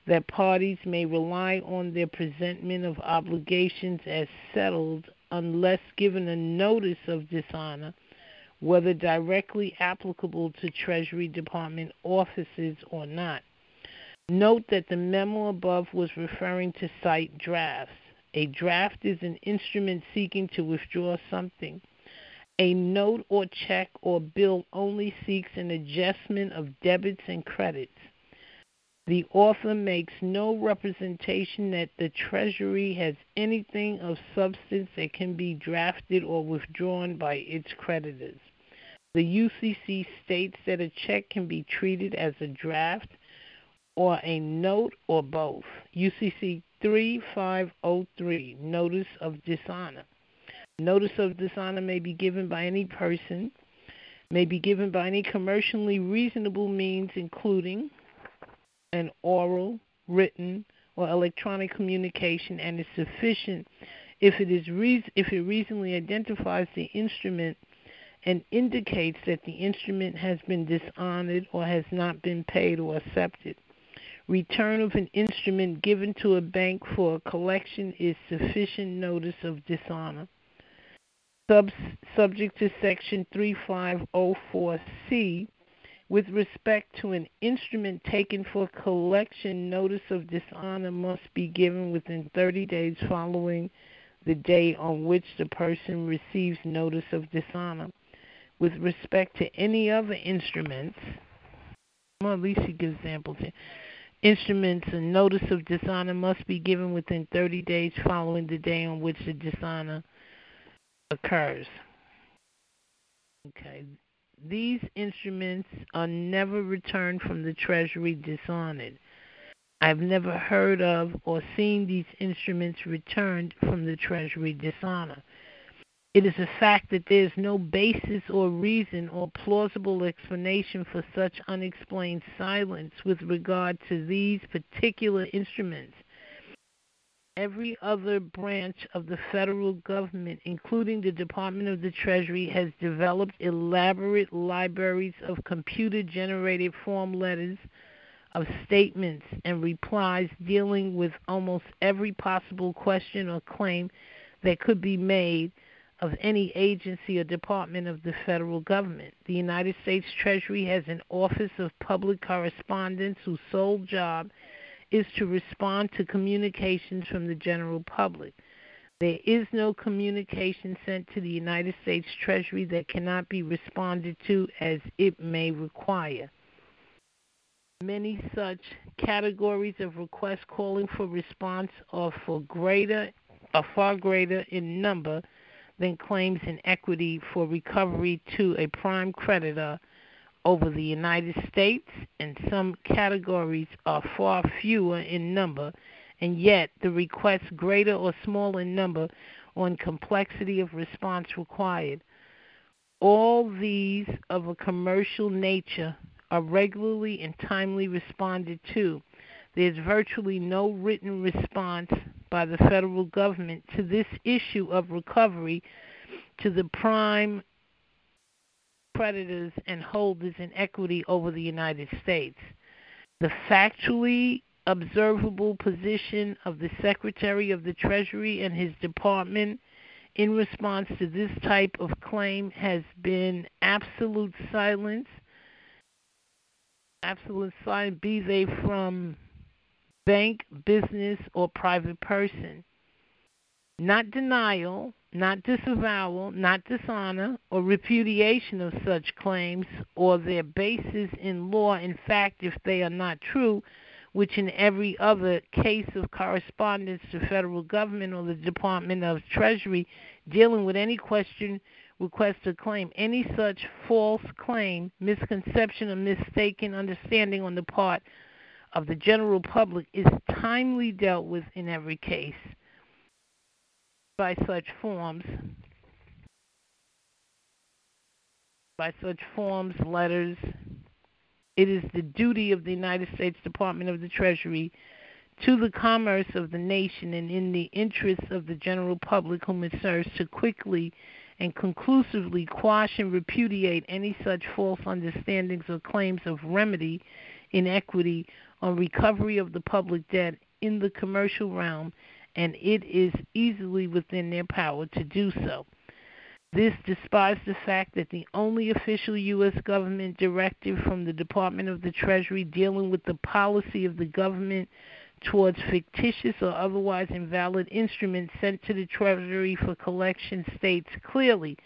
that parties may rely on their presentment of obligations as settled unless given a notice of dishonor, whether directly applicable to Treasury Department offices or not. Note that the memo above was referring to site drafts. A draft is an instrument seeking to withdraw something. A note or check or bill only seeks an adjustment of debits and credits. The author makes no representation that the Treasury has anything of substance that can be drafted or withdrawn by its creditors. The U C C states that a check can be treated as a draft or a note or both. U C C thirty-five oh three, Notice of Dishonor. Notice of dishonor may be given by any person, may be given by any commercially reasonable means, including an oral, written, or electronic communication, and is sufficient if it is re- if it reasonably identifies the instrument and indicates that the instrument has been dishonored or has not been paid or accepted. Return of an instrument given to a bank for collection is sufficient notice of dishonor. Subject to Section thirty-five oh four C, with respect to an instrument taken for collection, notice of dishonor must be given within thirty days following the day on which the person receives notice of dishonor. With respect to any other instruments, well, at least he gives examples here. Instruments and notice of dishonor must be given within thirty days following the day on which the dishonor occurs. Okay. These instruments are never returned from the Treasury dishonored. I've never heard of or seen these instruments returned from the Treasury dishonored. It is a fact that there is no basis or reason or plausible explanation for such unexplained silence with regard to these particular instruments. Every other branch of the federal government, including the Department of the Treasury, has developed elaborate libraries of computer-generated form letters, of statements and replies dealing with almost every possible question or claim that could be made of any agency or department of the federal government. The United States Treasury has an Office of Public Correspondence whose sole job is to respond to communications from the general public. There is no communication sent to the United States Treasury that cannot be responded to as it may require. Many such categories of requests calling for response are for greater, are far greater in number than claims in equity for recovery to a prime creditor over the United States, and some categories are far fewer in number, and yet the requests greater or small in number on complexity of response required. All these of a commercial nature are regularly and timely responded to. There's virtually no written response by the federal government to this issue of recovery to the prime creditors and holders in equity over the United States. The factually observable position of the Secretary of the Treasury and his department in response to this type of claim has been absolute silence, absolute silence, be they from bank, business, or private person. Not denial, not disavowal, not dishonor, or repudiation of such claims or their basis in law, in fact, if they are not true, which in every other case of correspondence to federal government or the Department of Treasury dealing with any question, request, or claim, any such false claim, misconception, or mistaken understanding on the part of the general public is timely dealt with in every case by such forms, by such forms, letters. It is the duty of the United States Department of the Treasury to the commerce of the nation and in the interests of the general public whom it serves to quickly and conclusively quash and repudiate any such false understandings or claims of remedy in equity on recovery of the public debt in the commercial realm, and it is easily within their power to do so. This despises the fact that the only official U S government directive from the Department of the Treasury dealing with the policy of the government towards fictitious or otherwise invalid instruments sent to the Treasury for collection states clearly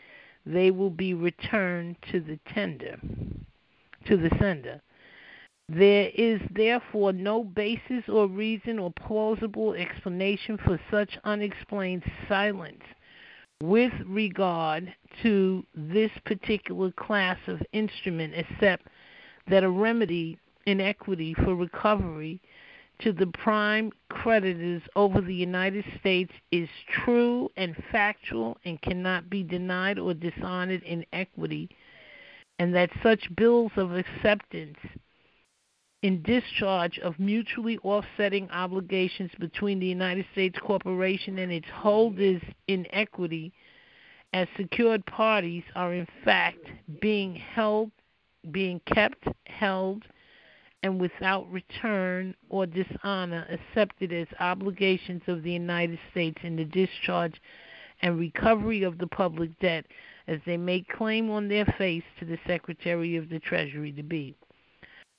they will be returned to the tender, to the sender. There is therefore no basis or reason or plausible explanation for such unexplained silence with regard to this particular class of instrument, except that a remedy in equity for recovery to the prime creditors over the United States is true and factual and cannot be denied or dishonored in equity, and that such bills of acceptance in discharge of mutually offsetting obligations between the United States corporation and its holders in equity as secured parties are in fact being held, being kept, held, and without return or dishonor accepted as obligations of the United States in the discharge and recovery of the public debt as they make claim on their face to the Secretary of the Treasury to be.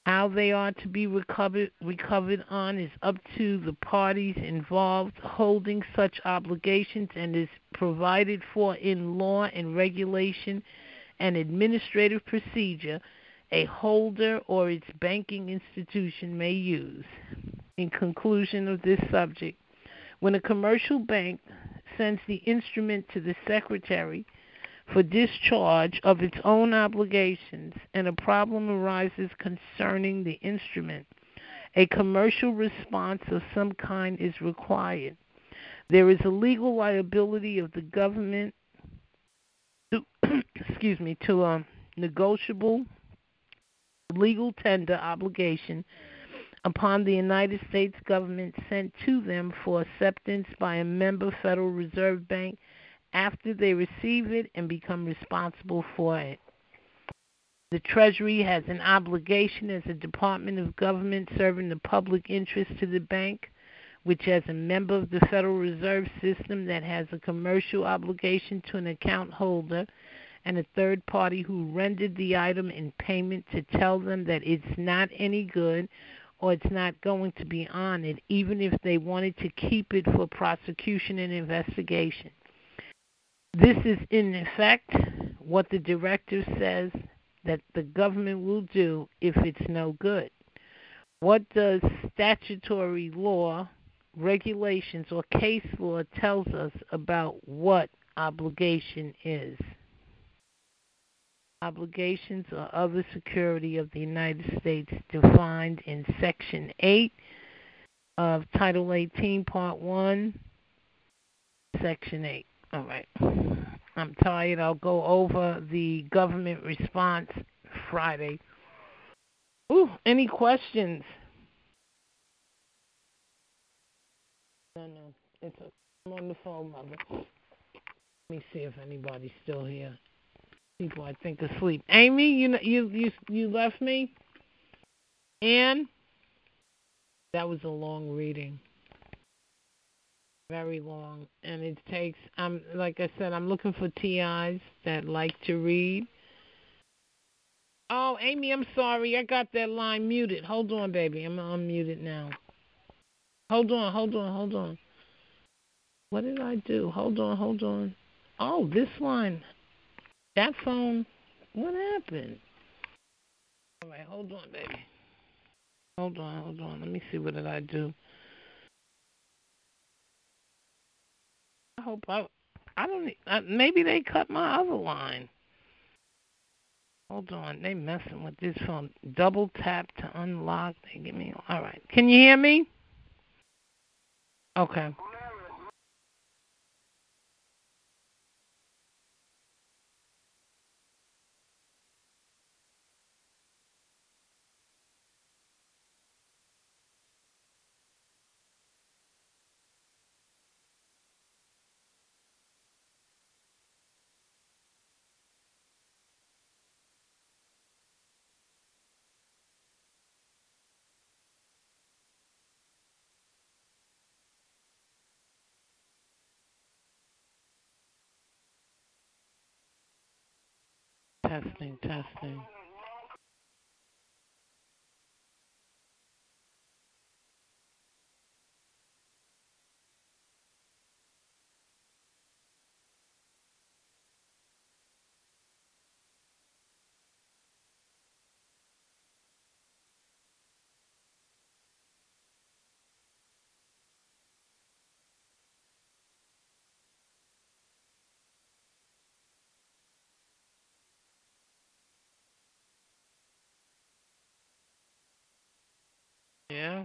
How they are to be recovered, recovered on is up to the parties involved holding such obligations and is provided for in law and regulation and administrative procedure a holder or its banking institution may use. In conclusion of this subject, when a commercial bank sends the instrument to the Secretary for discharge of its own obligations and a problem arises concerning the instrument, a commercial response of some kind is required. There is a legal liability of the government to, excuse me, to a negotiable legal tender obligation upon the United States government sent to them for acceptance by a member Federal Reserve Bank after they receive it and become responsible for it. The Treasury has an obligation as a Department of Government serving the public interest to the bank, which as a member of the Federal Reserve System that has a commercial obligation to an account holder and a third party who rendered the item in payment to tell them that it's not any good or it's not going to be honored, even if they wanted to keep it for prosecution and investigation. This is, in effect, what the directive says that the government will do if it's no good. What does statutory law, regulations, or case law tells us about what obligation is? Obligations or other security of the United States defined in Section eight of Title eighteen, Part one, Section eight. All right. I'm tired. I'll go over the government response Friday. Ooh, any questions? No, no. It's a, I'm on the phone, Mother. Let me see if anybody's still here. People, I think, asleep. Amy, you you you you left me. Ann, that was a long reading, very long, and it takes. I'm like I said, I'm looking for T Is that like to read. Oh, Amy, I'm sorry, I got that line muted. Hold on, baby, I'm unmuted now. Hold on, hold on, hold on. What did I do? Hold on, hold on. Oh, this line. That phone, what happened? All right, hold on, baby. Hold on, hold on. Let me see, what did I do? I hope I, I don't, I, maybe they cut my other line. Hold on, they messing with this phone. Double tap to unlock. They give me, all right. Can you hear me? Okay. Testing, testing. Yeah.